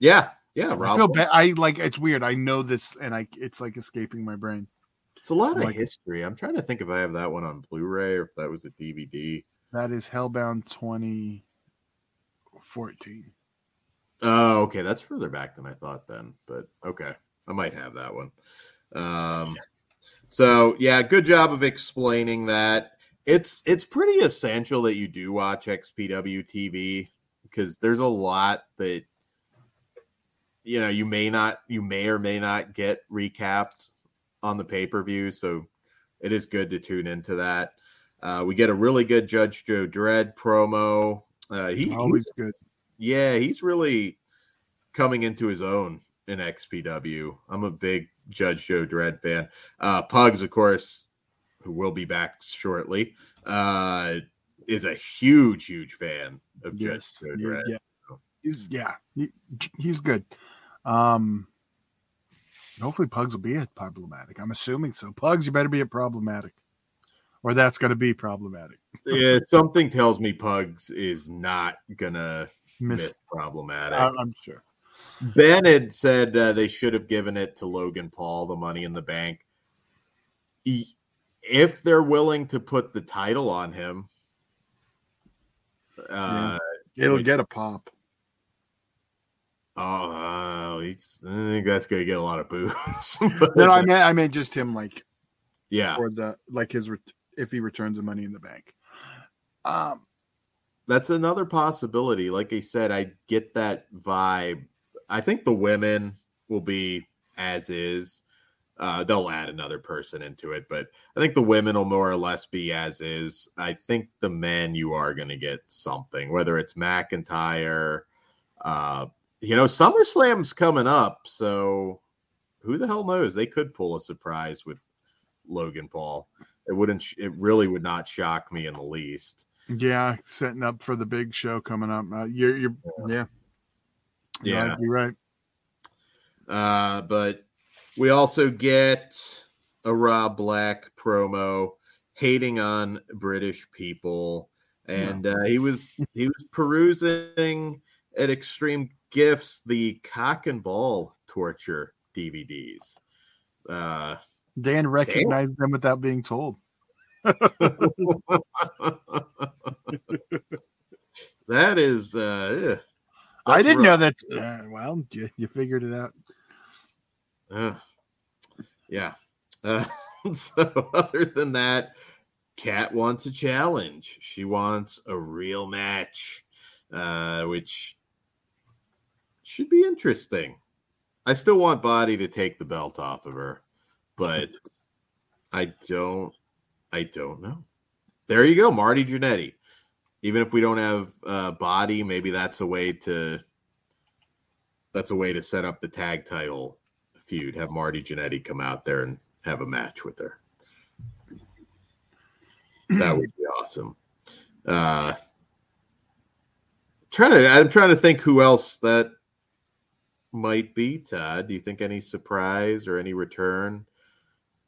Yeah. Yeah. Rob, I feel bad. It's weird. I know this, and it's like escaping my brain. It's a lot of history. I'm trying to think if I have that one on Blu-ray or if that was a DVD. That is Hellbound 2014. Oh, okay. That's further back than I thought then. But okay. I might have that one. So, yeah, good job of explaining that. It's pretty essential that you do watch XPWTV because there's a lot that, you know, you may or may not get recapped on the pay-per-view, so it is good to tune into that. We get a really good Judge Joe Dredd promo. He's good. Yeah, he's really coming into his own in XPW. I'm a big Judge Joe Dredd fan. Pugs, of course, who will be back shortly, is a huge, huge fan of Judge Joe Dredd. Yeah, so. He's good. Hopefully Pugs will be at Problematic. I'm assuming so. Pugs, you better be at Problematic, or that's going to be problematic. Yeah, something tells me Pugs is not going to miss Problematic. I'm sure. Ben had said they should have given it to Logan Paul, the Money in the Bank. If they're willing to put the title on him, it'll get a pop. Oh, I think that's going to get a lot of boos. No, I meant just him, for the if he returns the Money in the Bank. That's another possibility. Like I said, I get that vibe. I think the women will be as is. They'll add another person into it, but I think the women will more or less be as is. I think the men, you are going to get something, whether it's McIntyre. SummerSlam's coming up, so who the hell knows? They could pull a surprise with Logan Paul. It really would not shock me in the least. Yeah, setting up for the big show coming up. Yeah, you're right. But we also get a Rob Black promo hating on British people, and he was perusing at Extreme Gifts the cock and ball torture DVDs. Dan recognized them without being told. That is. I didn't know that. Well, you figured it out. So other than that, Kat wants a challenge. She wants a real match, which should be interesting. I still want Body to take the belt off of her, but I don't know. There you go, Marty Jannetty. Even if we don't have Body, maybe that's a way to set up the tag title feud. Have Marty Jannetty come out there and have a match with her. That would be awesome. I'm trying to think who else that might be. Todd, do you think any surprise or any return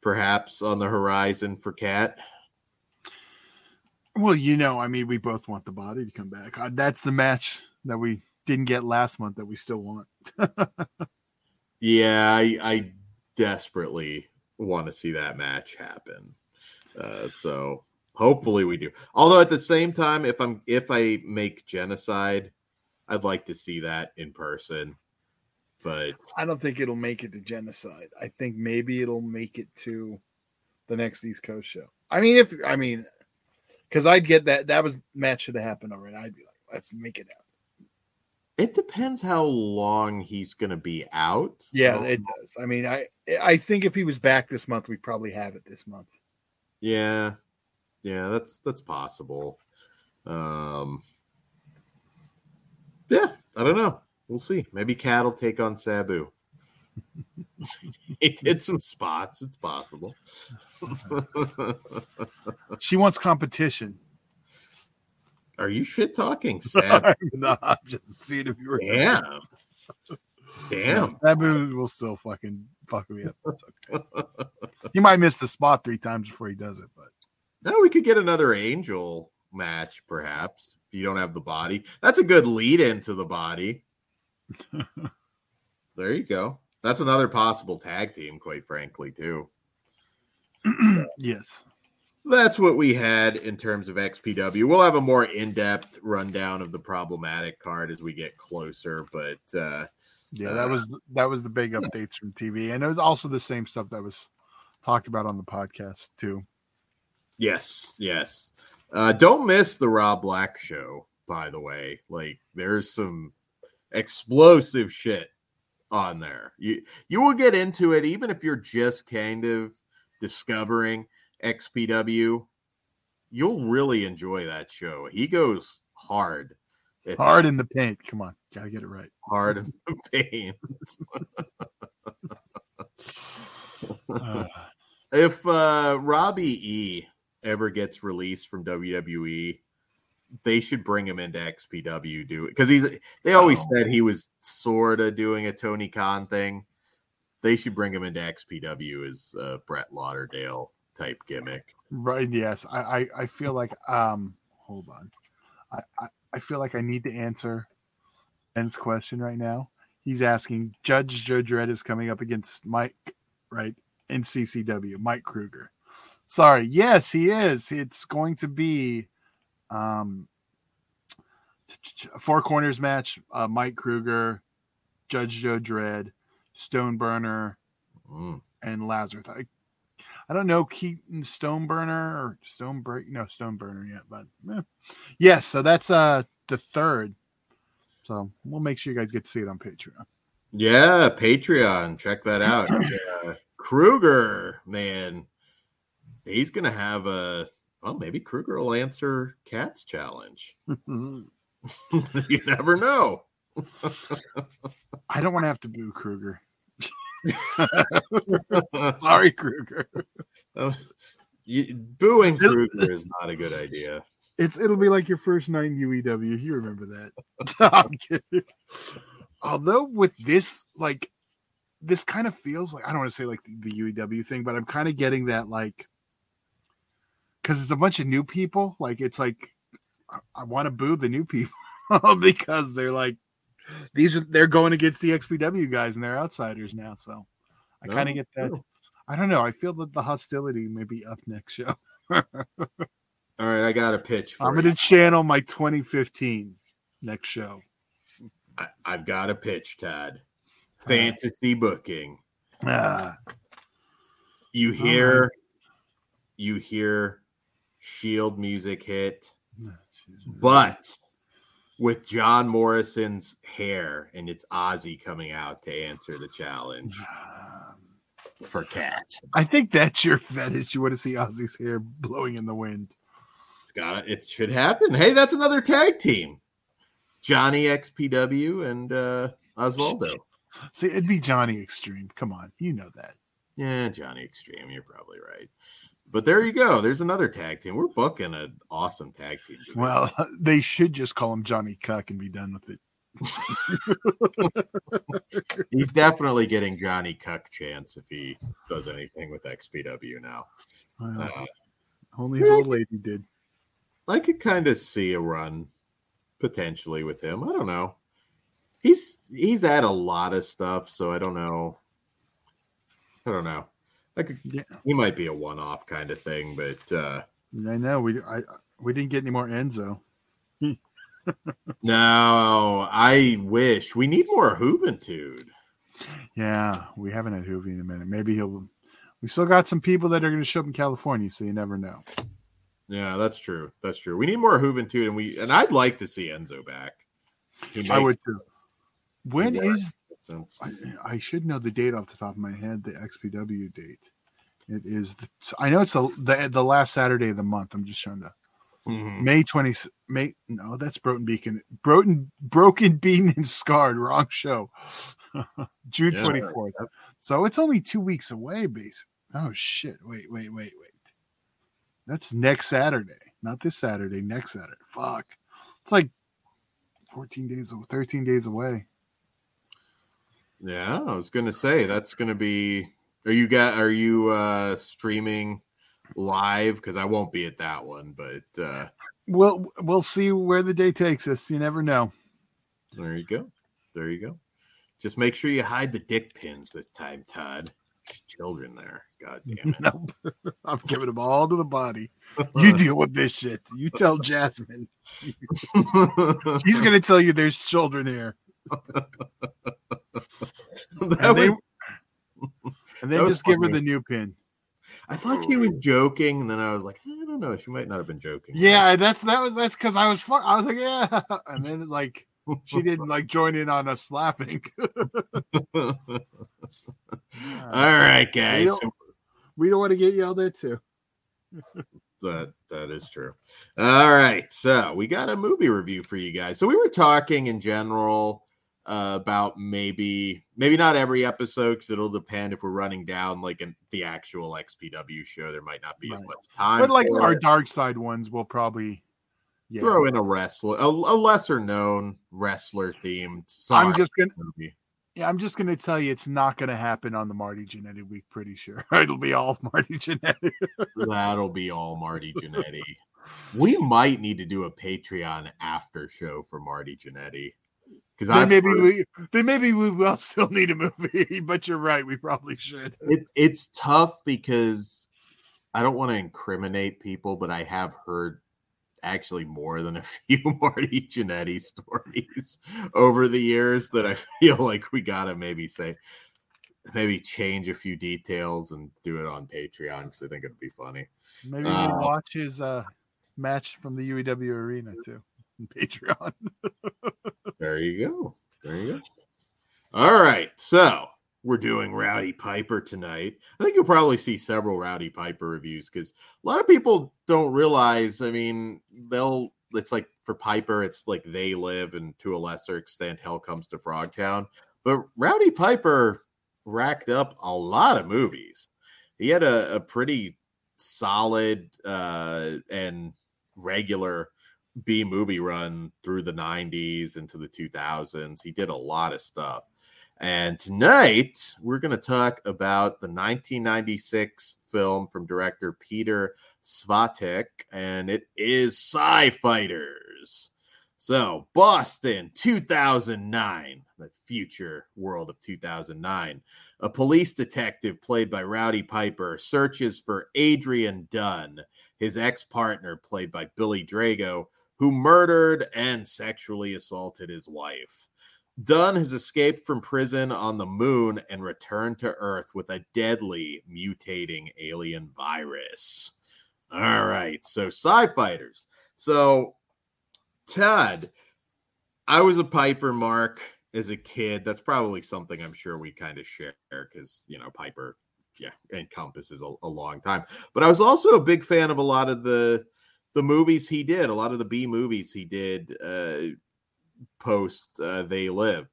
perhaps on the horizon for Kat? Well, we both want the Body to come back. That's the match that we didn't get last month that we still want. Yeah, I desperately want to see that match happen. So hopefully we do. Although at the same time, if I make Genocide I'd like to see that in person. But I don't think it'll make it to Genocide. I think maybe it'll make it to the next East Coast show. I mean, because I'd get that match should have happened already. I'd be like, let's make it happen. It depends how long he's going to be out. Yeah, it does. I mean, I think if he was back this month, we'd probably have it this month. Yeah, that's possible. Yeah, I don't know. We'll see. Maybe Cat will take on Sabu. He did some spots. It's possible. She wants competition. Are you shit talking, Sabu? No, I'm just seeing if you were. Damn. Sabu will still fucking fuck me up. It's okay. He might miss the spot 3 times before he does it, but no, we could get another Angel match, perhaps. If you don't have the body, that's a good lead into the body. There you go. That's another possible tag team, quite frankly, too. So, yes. That's what we had in terms of XPW. We'll have a more in-depth rundown of the problematic card as we get closer, but that was the big updates from TV. And it was also the same stuff that was talked about on the podcast too. Yes. Don't miss the Rob Black show, by the way. Like, there's some explosive shit on there. You will get into it, even if you're just kind of discovering XPW. You'll really enjoy that show. He goes hard. Hard in the paint. Come on. Gotta get it right. Hard in the paint. If Robbie E ever gets released from WWE, they should bring him into XPW, do it, because they always said he was sort of doing a Tony Khan thing. They should bring him into XPW as Brett Lauderdale type gimmick, right? Yes, I feel like hold on, I feel like I need to answer Ben's question right now. He's asking, Judge Joe Dredd is coming up against Mike, right, in CCW, Mike Kruger. Sorry, yes, he is. It's going to be four corners match, Mike Kruger, Judge Joe Dredd, Stoneburner, and Lazarus. I don't know Keaton Stoneburner or Stonebreak. No, Stoneburner yet, but yes. So that's the 3rd. So we'll make sure you guys get to see it on Patreon. Yeah, Patreon. Check that out. Kruger, man, he's gonna have a. Well, maybe Kruger will answer Cat's challenge. You never know. I don't want to have to boo Kruger. Sorry, Kruger. Booing Kruger is not a good idea. It'll be like your first night in UEW. You remember that? No, I'm kidding. Although with this, like, this kind of feels like, I don't want to say like the UEW thing, but I'm kind of getting that, like, because it's a bunch of new people. Like, it's like I want to boo the new people because they're like, they're going against the XPW guys and they're outsiders now. So I kind of get that. True. I don't know. I feel that the hostility may be up next show. All right, I got a pitch for you. I'm going to channel my 2015 next show. I've got a pitch, Tad. Fantasy booking. You hear Shield music hit, but with John Morrison's hair, and it's Ozzy coming out to answer the challenge for Cat. I think that's your fetish. You want to see Ozzy's hair blowing in the wind. It should happen. Hey, that's another tag team. Johnny XPW and Oswaldo. See, it'd be Johnny Extreme. Come on. You know that. Yeah, Johnny Extreme. You're probably right. But there you go. There's another tag team. We're booking an awesome tag team. Well, they should just call him Johnny Cuck and be done with it. He's definitely getting Johnny Cuck chance if he does anything with XPW now. Only his old lady did. I could kind of see a run potentially with him. I don't know. He's at a lot of stuff, so I don't know. He might be a one-off kind of thing, but I know we didn't get any more Enzo. No, I wish. We need more Juventude. Yeah, we haven't had Hoovy in a minute. Maybe he'll. We still got some people that are going to show up in California, so you never know. Yeah, that's true. That's true. We need more Juventude, and I'd like to see Enzo back. I would too. When is? I should know the date off the top of my head. The XPW date. It is. I know it's the last Saturday of the month. I'm just trying to. Mm-hmm. May 20th. No, that's Broughton Beacon. Broken, Beaten, and Scarred. Wrong show. June 24th. Right. So it's only 2 weeks away, basically. Oh shit! Wait. That's next Saturday, not this Saturday. Next Saturday. Fuck. It's like 13 days away. Yeah, I was gonna say that's gonna be. Are you streaming live? Because I won't be at that one, but we'll see where the day takes us. You never know. There you go. Just make sure you hide the dick pins this time, Todd. There's children there. God damn it. Nope. I'm giving them all to the body. You deal with this shit. You tell Jasmine. She's going to tell you there's children here. and then just give her the new pin. I thought she was joking, and then I was like, I don't know. She might not have been joking. Yeah, that's because I was like, yeah. And then she didn't join in on us laughing. All right, guys. We don't want to get yelled at too. That is true. All right. So we got a movie review for you guys. So we were talking in general about maybe not every episode, because it'll depend if we're running down the actual XPW show. There might not be as much time. But our Dark Side ones will probably... Yeah. Throw in a wrestler, a lesser-known wrestler-themed song. I'm just gonna tell you, it's not gonna happen on the Marty Jannetty week. Pretty sure it'll be all Marty Jannetty. That'll be all Marty Jannetty. We might need to do a Patreon after show for Marty Jannetty, because maybe we will still need a movie. But you're right, we probably should. It's tough because I don't want to incriminate people, but I have heard. Actually, more than a few Marty Jannetty stories over the years that I feel like we gotta maybe change a few details and do it on Patreon, because I think it'd be funny. Maybe we watch his match from the UEW arena too on Patreon. There you go. All right, so we're doing Rowdy Piper tonight. I think you'll probably see several Rowdy Piper reviews, because a lot of people don't realize, it's like for Piper, it's like They Live, and to a lesser extent, Hell Comes to Frogtown. But Rowdy Piper racked up a lot of movies. He had a pretty solid and regular B movie run through the 90s into the 2000s. He did a lot of stuff. And tonight, we're going to talk about the 1996 film from director Peter Svatek, and it is Sci Fighters. So, Boston, 2009, the future world of 2009. A police detective played by Rowdy Piper searches for Adrian Dunne, his ex-partner played by Billy Drago, who murdered and sexually assaulted his wife. Dunn has escaped from prison on the moon and returned to Earth with a deadly mutating alien virus. All right, so Sci-Fighters. So, Tad, I was a Piper mark as a kid. That's probably something I'm sure we kind of share, because, Piper encompasses a long time. But I was also a big fan of a lot of the movies he did, a lot of the B movies he did, post They Live.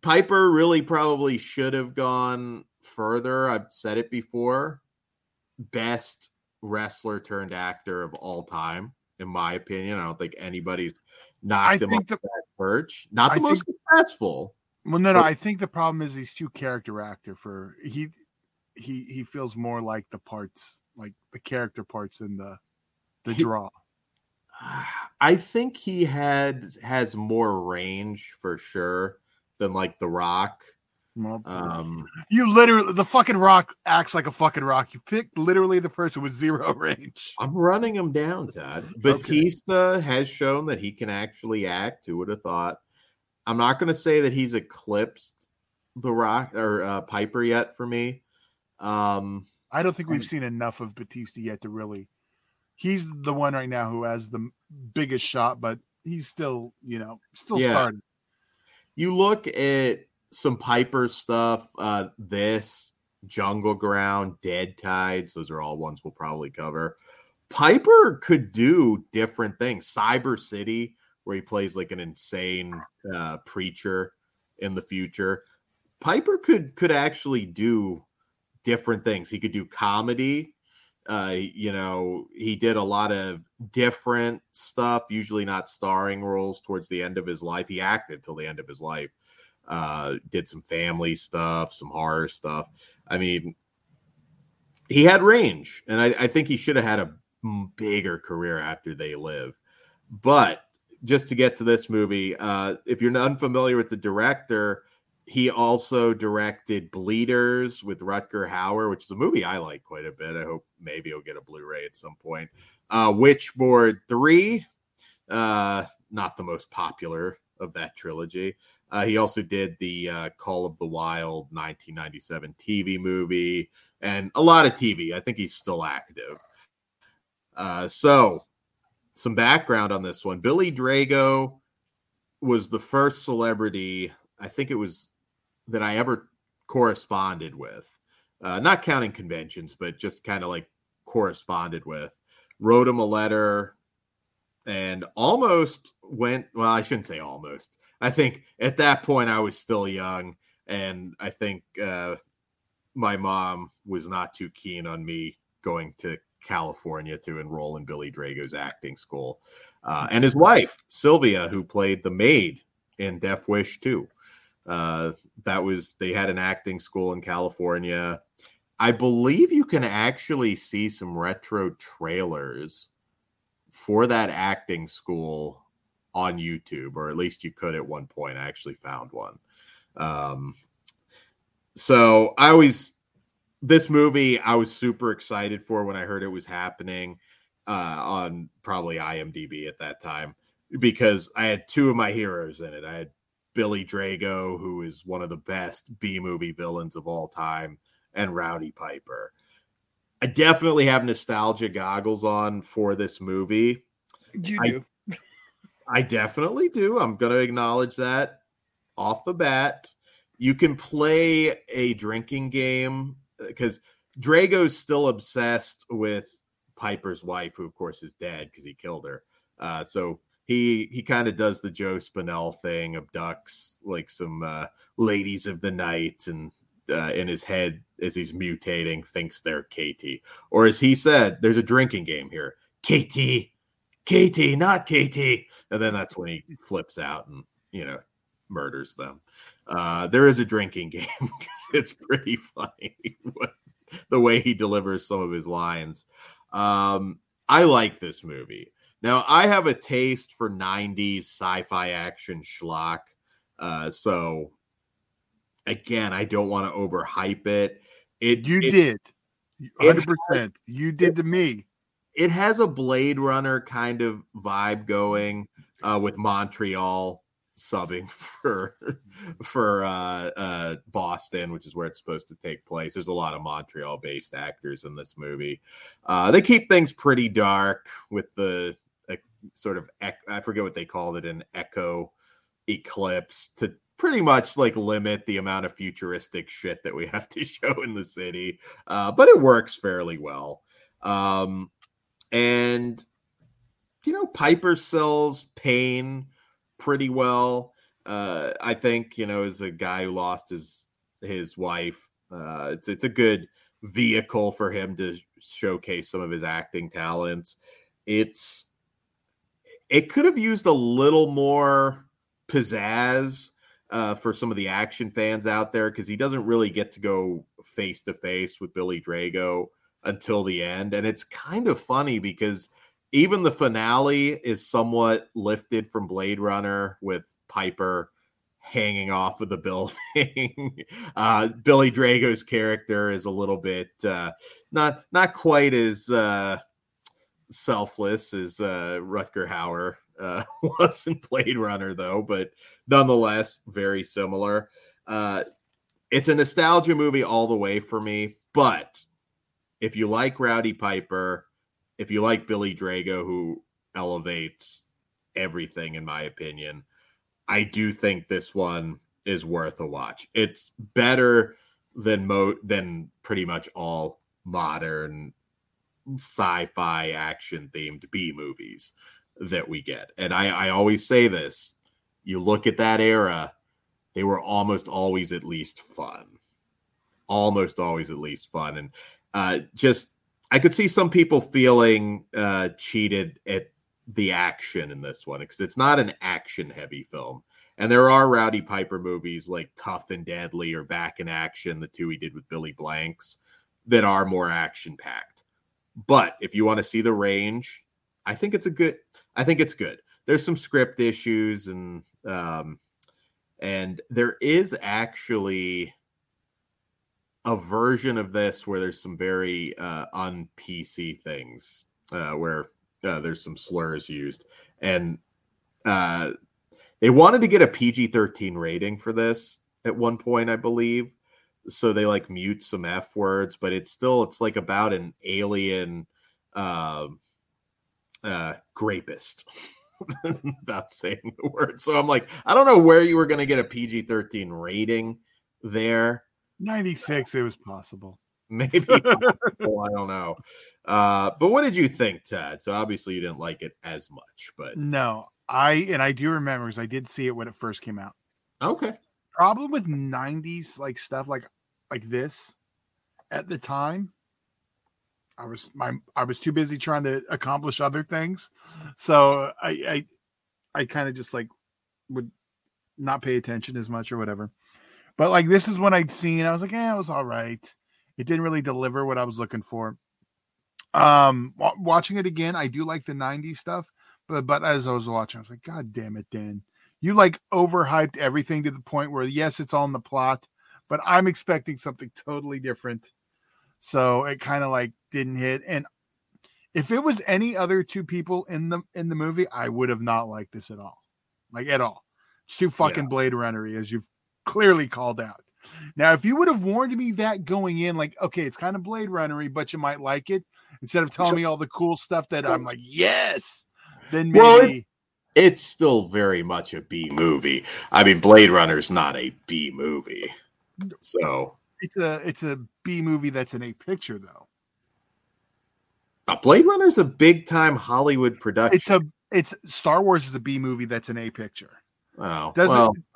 Piper really probably should have gone further. I've said it before. Best wrestler turned actor of all time, in my opinion. I don't think anybody's knocked him off that perch. Not the most successful. Well, no. I think the problem is he's too character actor for he feels more like the parts, like the character parts in the draw. I think he has more range for sure than like The Rock, You literally, the fucking Rock acts like a fucking rock. You picked literally the person with zero range. I'm running him down, Todd. Batista has shown that he can actually act. Who would have thought? I'm not going to say that he's eclipsed the Rock or Piper yet for me. I don't think we've seen enough of Batista yet to really. He's the one right now who has the biggest shot, but he's still, starting. You look at some Piper stuff, this, Jungle Ground, Dead Tides, those are all ones we'll probably cover. Piper could do different things. Cyber City, where he plays like an insane preacher in the future. Piper could actually do different things. He could do comedy. He did a lot of different stuff, usually not starring roles towards the end of his life. He acted till the end of his life. Did some family stuff, some horror stuff. I mean, he had range, and I think he should have had a bigger career after They Live. But just to get to this movie, if you're unfamiliar with the director, he also directed Bleeders with Rutger Hauer, which is a movie I like quite a bit. I hope maybe he'll get a Blu-ray at some point. Witchboard 3, not the most popular of that trilogy. He also did the Call of the Wild 1997 TV movie and a lot of TV. I think he's still active. So some background on this one. Billy Drago was the first celebrity, I think it was, that I ever corresponded with. Not counting conventions, but just kind of like corresponded with. Wrote him a letter. And almost went, well, I shouldn't say almost. I think at that point I was still young, and I think my mom was not too keen on me going to California to enroll in Billy Drago's acting school. And his wife, Sylvia, who played the maid in Death Wish 2. They had an acting school in California. I believe you can actually see some retro trailers for that acting school on YouTube, or at least you could at one point. I actually found one. This movie I was super excited for when I heard it was happening on probably IMDb at that time, because I had two of my heroes in it. I had Billy Drago, who is one of the best B-movie villains of all time, and Rowdy Piper. I definitely have nostalgia goggles on for this movie. You do. I definitely do. I'm going to acknowledge that off the bat. You can play a drinking game because Drago's still obsessed with Piper's wife, who, of course, is dead because he killed her. So he kind of does the Joe Spinell thing, abducts like some ladies of the night, and in his head as he's mutating thinks they're Katie, or as he said, there's a drinking game here, Katie, not Katie, and then that's when he flips out and murders them. There is a drinking game because it's pretty funny the way he delivers some of his lines. I like this movie. Now I have a taste for 90s sci-fi action schlock, so again, I don't want to overhype it. You did. 100%. You did to me. It has a Blade Runner kind of vibe going, with Montreal subbing for Boston, which is where it's supposed to take place. There's a lot of Montreal-based actors in this movie. They keep things pretty dark with the sort of, I forget what they called it, an echo eclipse to pretty much like limit the amount of futuristic shit that we have to show in the city. But it works fairly well. Piper sells pain pretty well. I think, as a guy who lost his wife, it's a good vehicle for him to showcase some of his acting talents. It could have used a little more pizzazz, for some of the action fans out there, because he doesn't really get to go face-to-face with Billy Drago until the end. And it's kind of funny because even the finale is somewhat lifted from Blade Runner, with Piper hanging off of the building. Billy Drago's character is a little bit not quite as selfless as Rutger Hauer was in Blade Runner, though, but nonetheless very similar. It's a nostalgia movie all the way for me, but if you like Rowdy Piper, if you like Billy Drago, who elevates everything, in my opinion, I do think this one is worth a watch. It's better than pretty much all modern sci-fi action-themed B-movies that we get. And I always say this, you look at that era, they were almost always at least fun. Almost always at least fun. And I could see some people feeling cheated at the action in this one, because it's not an action-heavy film. And there are Rowdy Piper movies like Tough and Deadly or Back in Action, the two he did with Billy Blanks, that are more action-packed. But if you want to see the range, I think it's good. There's some script issues, and there is actually a version of this where there's some very un-PC things, where there's some slurs used. And they wanted to get a PG-13 rating for this at one point, I believe. So they like mute some F words, but it's like about an alien grapist. Not saying the word. So I'm like, I don't know where you were going to get a PG-13 rating there. 96, it was possible. Maybe. I don't know. But what did you think, Tad? So obviously you didn't like it as much, but no, I do remember, because I did see it when it first came out. Okay. Problem with 90s like stuff like this at the time, I was too busy trying to accomplish other things, so I kind of just like would not pay attention as much or whatever. But like this is what I'd seen. I was like, it was all right. It didn't really deliver what I was looking for. Watching it again, I do like the 90s stuff, but as I was watching, I was like, God damn it, Dan. You like overhyped everything to the point where, yes, it's on the plot, but I'm expecting something totally different. So it kind of like didn't hit. And if it was any other two people in the movie, I would have not liked this at all. Like at all. It's too fucking Blade Runner-y, as you've clearly called out. Now, if you would have warned me that going in, like, okay, it's kind of Blade Runner-y, but you might like it, instead of telling me all the cool stuff that I'm like, yes, then maybe. Well, it's still very much a B movie. I mean, Blade Runner's not a B movie. So it's a B movie that's an A picture, though. Blade Runner's a big time Hollywood production. It's Star Wars is a B movie that's an A picture. Oh,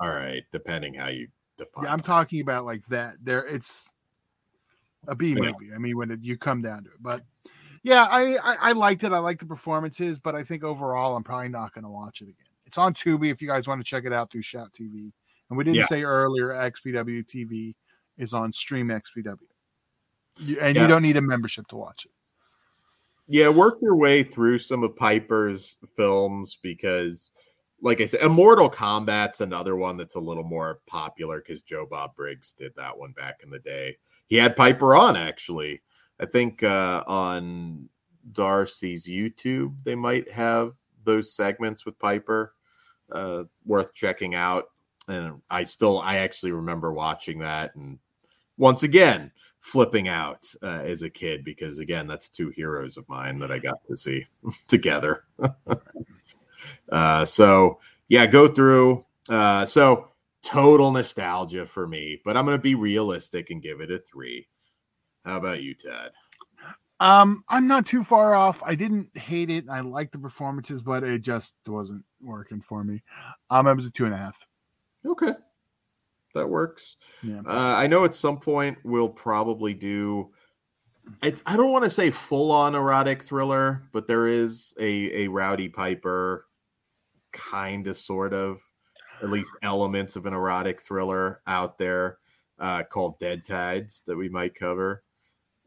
all right, depending how you define. Yeah, I'm talking about like that. There, it's a B movie. I mean, when you come down to it, but yeah, I liked it. I liked the performances, but I think overall, I'm probably not going to watch it again. It's on Tubi if you guys want to check it out through Shout TV. And we didn't say earlier, XPWTV is on Stream XPW, and you don't need a membership to watch it. Yeah, work your way through some of Piper's films because, like I said, Immortal Kombat's another one that's a little more popular because Joe Bob Briggs did that one back in the day. He had Piper on, actually. I think on Darcy's YouTube, they might have those segments with Piper worth checking out. And I actually remember watching that and once again, flipping out as a kid because, again, that's two heroes of mine that I got to see together. Go through. So total nostalgia for me, but I'm going to be realistic and give it a 3. How about you, Tad? I'm not too far off. I didn't hate it. I liked the performances, but it just wasn't working for me. I was a 2.5. Okay. That works. Yeah. I know at some point we'll probably do, I don't want to say full-on erotic thriller, but there is a Rowdy Piper kind of, sort of, at least elements of an erotic thriller out there called Dead Tides that we might cover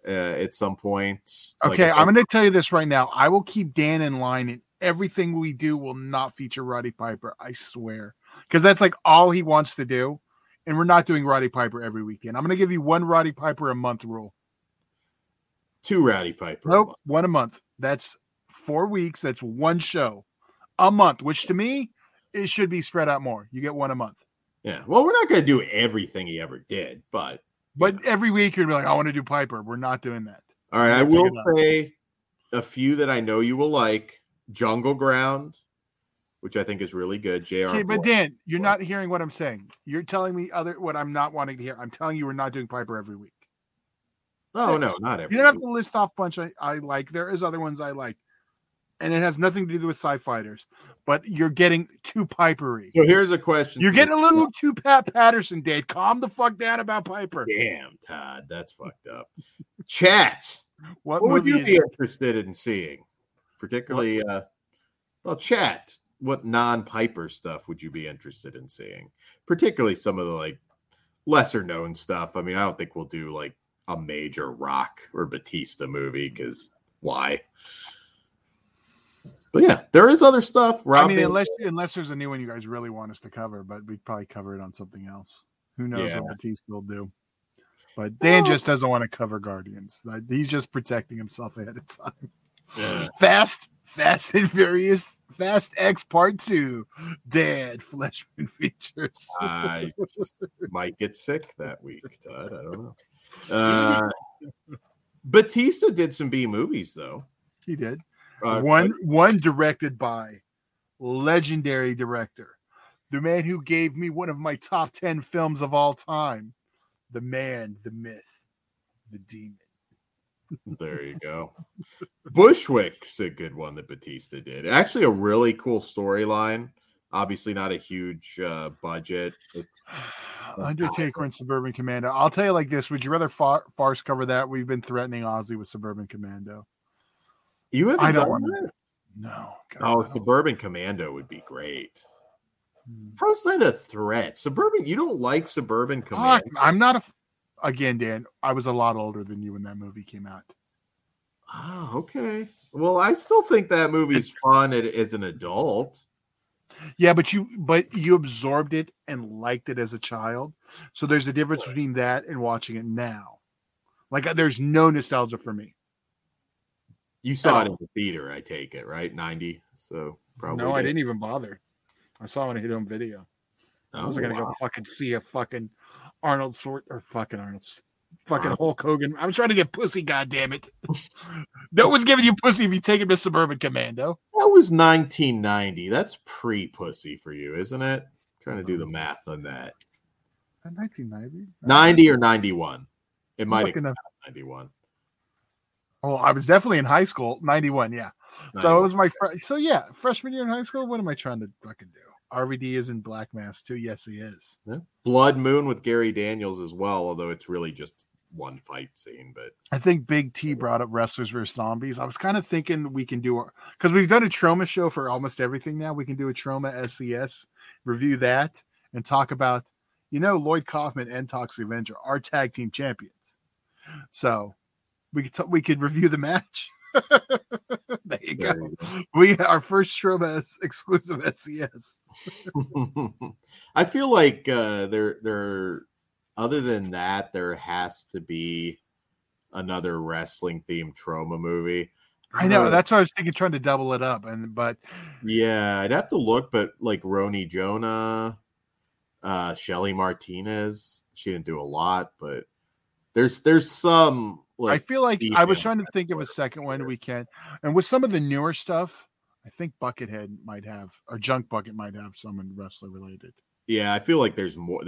at some point. Okay, I'm going to tell you this right now. I will keep Dan in line at everything we do will not feature Roddy Piper. I swear. Because that's like all he wants to do. And we're not doing Roddy Piper every weekend. I'm going to give you one Roddy Piper a month rule. Two Roddy Piper. Nope. One a month. That's 4 weeks. That's one show a month, which to me, it should be spread out more. You get one a month. Yeah. Well, we're not going to do everything he ever did, but every week you're going to be like, I want to do Piper. We're not doing that. All right. I will say a few that I know you will like. Jungle Ground, which I think is really good. JR. Okay, but Dan, you're not hearing what I'm saying. You're telling me what I'm not wanting to hear. I'm telling you we're not doing Piper every week. Oh, no, not every week. You don't have to list off a bunch I like. There is other ones I like. And it has nothing to do with sci fighters, but you're getting too Pipery. So here's a question. You're getting a little too Pat Patterson, Dave. Calm the fuck down about Piper. Damn, Todd. That's fucked up. Chat. What would you be interested in seeing? Particularly, Chat. What non-Piper stuff would you be interested in seeing? Particularly some of the like lesser known stuff. I mean, I don't think we'll do like a major Rock or Batista movie because why? But yeah, there is other stuff. Rob, I mean, unless there's a new one you guys really want us to cover, but we'd probably cover it on something else. Who knows what Batista will do? But Dan just doesn't want to cover Guardians. He's just protecting himself ahead of time. Yeah. Fast and Furious, Fast X Part 2, Dad, Flesh Wound Features. I might get sick that week, Todd. I don't know. Batista did some B movies, though. He did. One directed by legendary director, the man who gave me one of my top 10 films of all time, the man, the myth, the demon. There you go. Bushwick's a good one that Batista did. Actually, a really cool storyline. Obviously, not a huge budget. It's Undertaker and Suburban Commando. I'll tell you like this. Would you rather farce cover that? We've been threatening Ozzy with Suburban Commando. You haven't done that? No. God, oh, Suburban Commando would be great. How's that a threat? You don't like Suburban Commando? I'm not again, Dan, I was a lot older than you when that movie came out. Oh, okay. Well, I still think that movie's fun as an adult. Yeah, but you absorbed it and liked it as a child. So there's a difference between that and watching it now. Like, there's no nostalgia for me. You saw it in the theater, I take it, right? 90, so probably. No, I didn't even bother. I saw it on a hit home video. I wasn't going to go fucking see a fucking Arnold Swart or fucking Arnold's fucking Hulk Hogan. I was trying to get pussy, goddammit. No one's giving you pussy if you take him to Suburban Commando. That was 1990. That's pre-pussy for you, isn't it? I'm trying to do the math on that. 1990? 90 or 91. It might have been 91. Well, I was definitely in high school, 91, yeah. 91. So it was my freshman year in high school. What am I trying to fucking do? RVD is in Black Mass too. Yes, he is. Yeah. Blood Moon with Gary Daniels as well, although it's really just one fight scene. But I think Big T brought up Wrestlers versus Zombies. I was kind of thinking we can do because we've done a Trauma show for almost everything now. We can do a Trauma SCS, review that, and talk about Lloyd Kaufman and Toxic Avenger, our tag team champions. So. We could review the match. There you go. We our first Trauma exclusive SCS. I feel like there. Other than that, there has to be another wrestling themed Trauma movie. I know that's what I was thinking, trying to double it up, but yeah, I'd have to look. But like Roni Jonah, Shelly Martinez, she didn't do a lot, but there's some. Like I feel like I was trying to think of a second one we can. And with some of the newer stuff, I think Buckethead might have, or Junk Bucket might have someone wrestler related. Yeah, I feel like there's more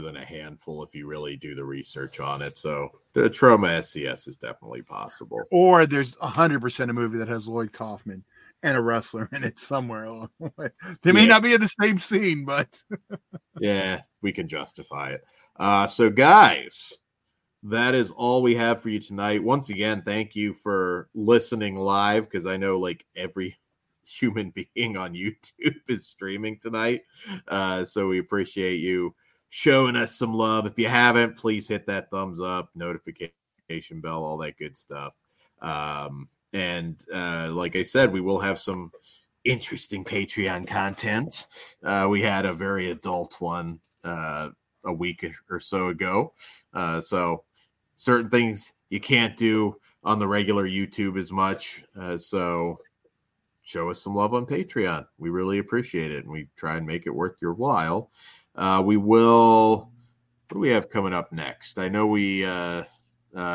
than a handful if you really do the research on it. So the Trauma SCS is definitely possible. Or there's 100% a movie that has Lloyd Kaufman and a wrestler in it somewhere along the way. They may not be in the same scene, but yeah, we can justify it. So guys, that is all we have for you tonight. Once again, thank you for listening live, because I know like every human being on YouTube is streaming tonight. So we appreciate you showing us some love. If you haven't, please hit that thumbs up, notification bell, all that good stuff. And like I said, we will have some interesting Patreon content. We had a very adult one a week or so ago. So certain things you can't do on the regular YouTube as much. So show us some love on Patreon. We really appreciate it, and we try and make it worth your while. We will. What do we have coming up next? I know we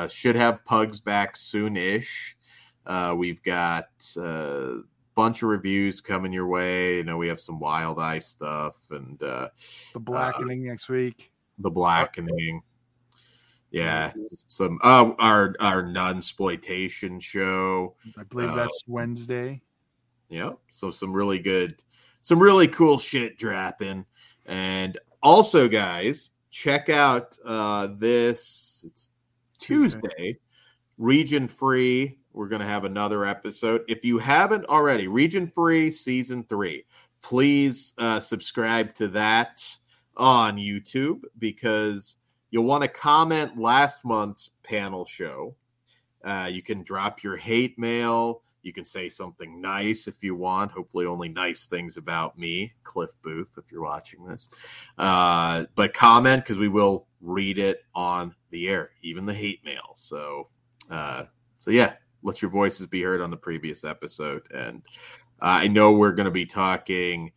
should have Pugs back soon-ish. We've got a bunch of reviews coming your way. You know, we have some Wild Eye stuff and the Blackening next week. The Blackening. Yeah, some our non-sploitation show. I believe that's Wednesday. Yeah, so some really cool shit dropping. And also, guys, check out it's Tuesday, Region Free. We're going to have another episode. If you haven't already, Region Free Season 3, please subscribe to that on YouTube, because you'll want to comment last month's panel show. You can drop your hate mail. You can say something nice if you want. Hopefully only nice things about me, Cliff Booth, if you're watching this. But comment, because we will read it on the air, even the hate mail. So yeah, let your voices be heard on the previous episode. And I know we're going to be talking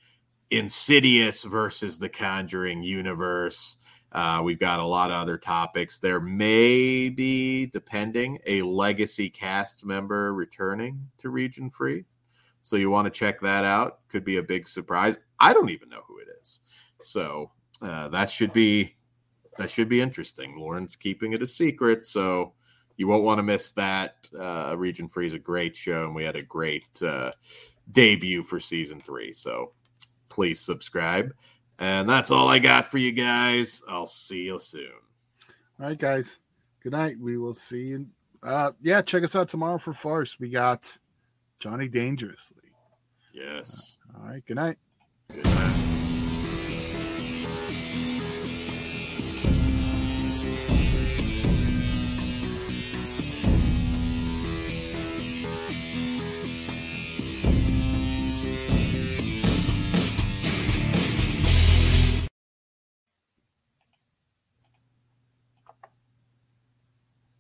Insidious versus the Conjuring universe. We've got a lot of other topics. There may be, depending, a legacy cast member returning to Region Free. So you want to check that out. Could be a big surprise. I don't even know who it is. So that should be interesting. Lauren's keeping it a secret, so you won't want to miss that. Region Free is a great show, and we had a great debut for Season 3. So please subscribe. And that's all I got for you guys. I'll see you soon. All right, guys. Good night. We will see you. Check us out tomorrow for Farce. We got Johnny Dangerously. Yes. All right. Good night. Good night.